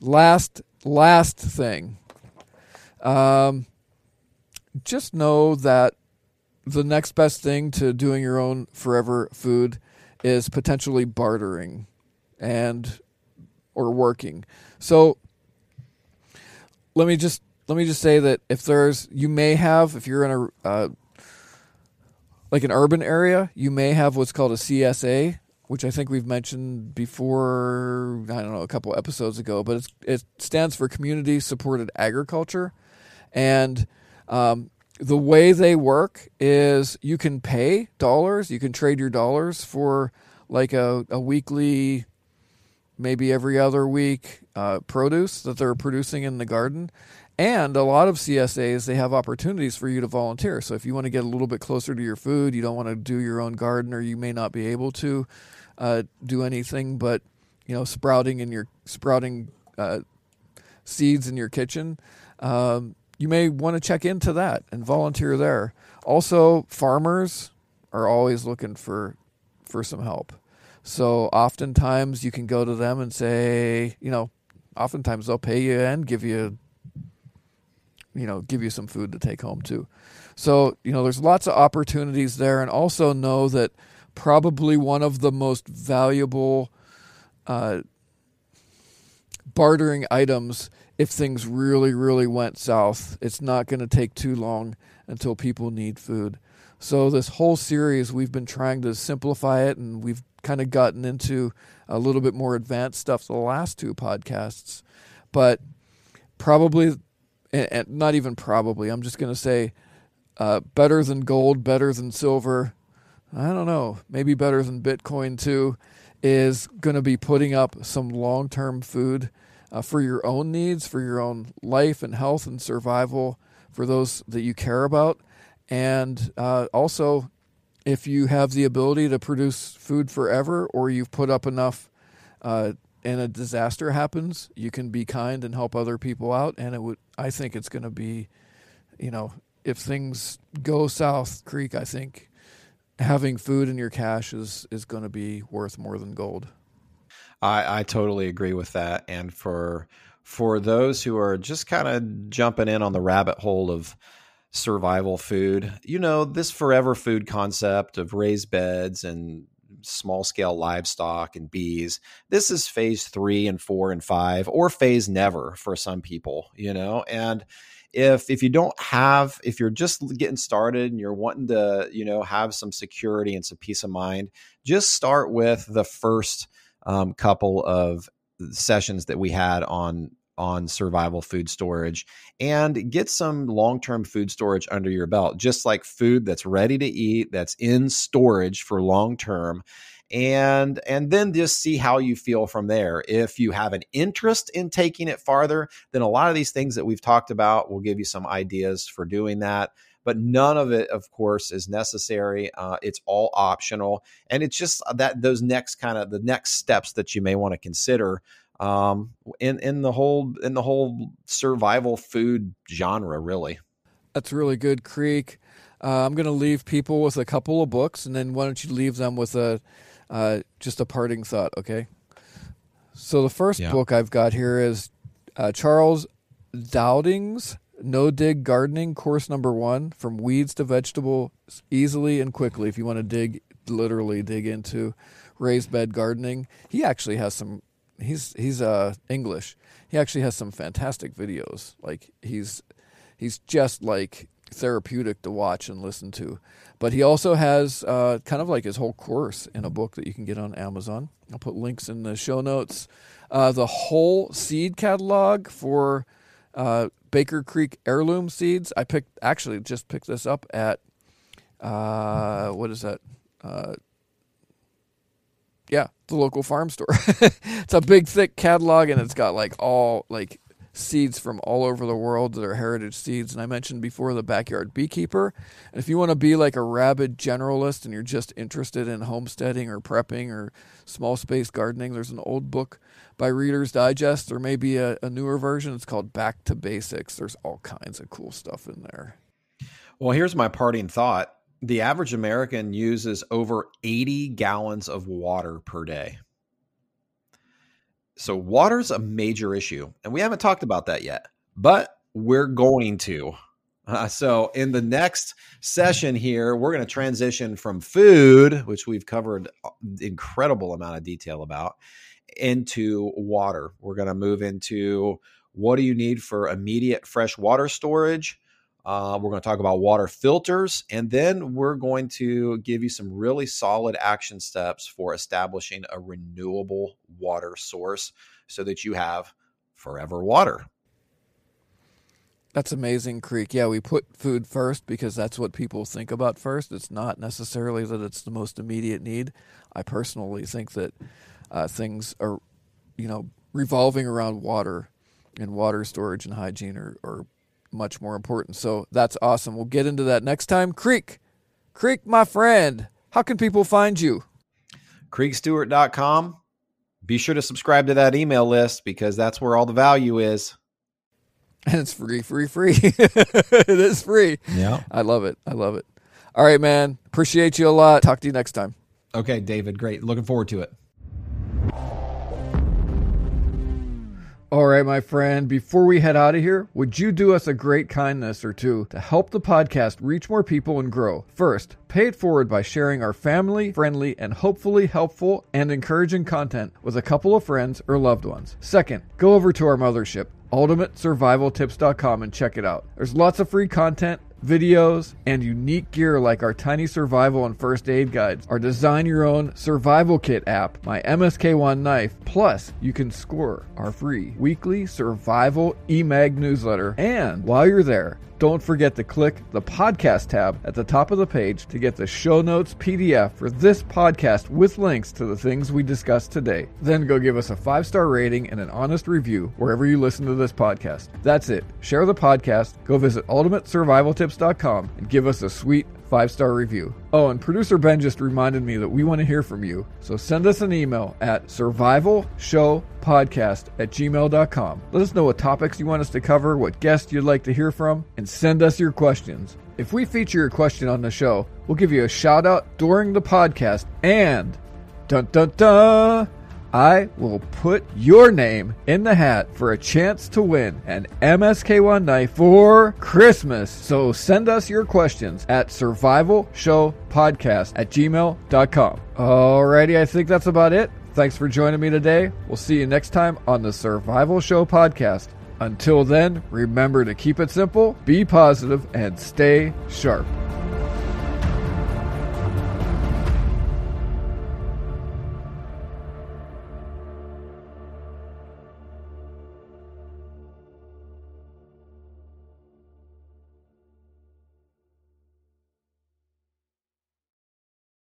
Last last thing, um, just know that the next best thing to doing your own forever food is potentially bartering and or working. So let me just let me just say that if there's you may have if you're in a uh, like an urban area, you may have what's called a C S A, which I think we've mentioned before, I don't know, a couple episodes ago, but it's, it stands for Community Supported Agriculture. And um, the way they work is you can pay dollars, you can trade your dollars for like a, a weekly, maybe every other week uh, produce that they're producing in the garden. And a lot of C S As, they have opportunities for you to volunteer. So if you want to get a little bit closer to your food, you don't want to do your own garden, or you may not be able to uh, do anything but, you know, sprouting in your sprouting uh, seeds in your kitchen. Um, you may want to check into that and volunteer there. Also, farmers are always looking for for some help. So oftentimes you can go to them and say, you know, oftentimes they'll pay you and give you. you know, give you some food to take home too. So, you know, there's lots of opportunities there. And also know that probably one of the most valuable uh, bartering items, if things really, really went south, it's not going to take too long until people need food. So this whole series, we've been trying to simplify it, and we've kind of gotten into a little bit more advanced stuff the last two podcasts. But probably... And not even probably, I'm just going to say uh, better than gold, better than silver, I don't know, maybe better than Bitcoin too, is going to be putting up some long-term food uh, for your own needs, for your own life and health and survival, for those that you care about. And uh, also, if you have the ability to produce food forever, or you've put up enough uh and a disaster happens, you can be kind and help other people out. And it would, I think it's going to be, you know, if things go south, Creek, I think having food in your cache is, is going to be worth more than gold. I, I totally agree with that. And for, for those who are just kind of jumping in on the rabbit hole of survival food, you know, this forever food concept of raised beds and small scale livestock and bees. This is phase three and four and five, or phase never for some people, you know, and if, if you don't have, if you're just getting started and you're wanting to, you know, have some security and some peace of mind, just start with the first um, couple of sessions that we had on, on survival food storage, and get some long-term food storage under your belt, just like food that's ready to eat, that's in storage for long-term, and, and then just see how you feel from there. If you have an interest in taking it farther, then a lot of these things that we've talked about will give you some ideas for doing that. But none of it, of course, is necessary. Uh, it's all optional. And it's just that those next kind of the next steps that you may want to consider um in in the whole in the whole survival food genre, really. That's really good, Creek. Uh, I'm going to leave people with a couple of books, and then why don't you leave them with a uh, just a parting thought, okay? So the first yeah. book I've got here is uh, Charles Dowding's No-Dig Gardening, Course Number One, From Weeds to Vegetables, Easily and Quickly, if you want to dig, literally dig into raised bed gardening. He actually has some, he's he's uh, English. He actually has some fantastic videos. Like he's he's just like therapeutic to watch and listen to. But he also has uh, kind of like his whole course in a book that you can get on Amazon. I'll put links in the show notes. Uh, the whole seed catalog for uh, Baker Creek Heirloom Seeds. I picked actually just picked this up at uh, what is that? Uh, yeah, the local farm store. It's a big, thick catalog, and it's got like all like seeds from all over the world that are heritage seeds. And I mentioned before The Backyard Beekeeper. And if you want to be like a rabid generalist and you're just interested in homesteading or prepping or small space gardening, there's an old book by Reader's Digest. There may be a, a newer version. It's called Back to Basics. There's all kinds of cool stuff in there. Well, here's my parting thought. The average American uses over eighty gallons of water per day. So water's a major issue, and we haven't talked about that yet, but we're going to. Uh, so in the next session here, we're going to transition from food, which we've covered an incredible amount of detail about, into water. We're going to move into what do you need for immediate fresh water storage. Uh, we're going to talk about water filters, and then we're going to give you some really solid action steps for establishing a renewable water source so that you have forever water. That's amazing, Creek. Yeah, we put food first because that's what people think about first. It's not necessarily that it's the most immediate need. I personally think that uh, things are, you know, revolving around water and water storage and hygiene are, are much more important. So that's awesome. We'll get into that next time. Creek, Creek, my friend, how can people find you? creek stewart dot com. Be sure to subscribe to that email list because that's where all the value is. And it's free, free, free. It is free. Yeah. I love it. I love it. All right, man. Appreciate you a lot. Talk to you next time. Okay, David. Great. Looking forward to it. All right, my friend, before we head out of here, would you do us a great kindness or two to help the podcast reach more people and grow? First, pay it forward by sharing our family, friendly, and hopefully helpful and encouraging content with a couple of friends or loved ones. Second, go over to our mothership, ultimate survival tips dot com, and check it out. There's lots of free content, videos, and unique gear like our tiny survival and first aid guides, our design your own survival kit app, my M S K one knife, plus you can score our free weekly survival e-mag newsletter. And while you're there, don't forget to click the podcast tab at the top of the page to get the show notes P D F for this podcast with links to the things we discussed today. Then go give us a five-star rating and an honest review wherever you listen to this podcast. That's it. Share the podcast. Go visit ultimate survival tips dot com and give us a sweet five-star review. Oh, and producer Ben just reminded me that we want to hear from you. So send us an email at survival show podcast at gmail dot com. Let us know what topics you want us to cover, what guests you'd like to hear from, and send us your questions. If we feature your question on the show, we'll give you a shout out during the podcast, and dun dun dun, I will put your name in the hat for a chance to win an M S K one knife for Christmas. So send us your questions at survival show podcast at gmail dot com. Alrighty, I think that's about it. Thanks for joining me today. We'll see you next time on the Survival Show Podcast. Until then, remember to keep it simple, be positive, and stay sharp.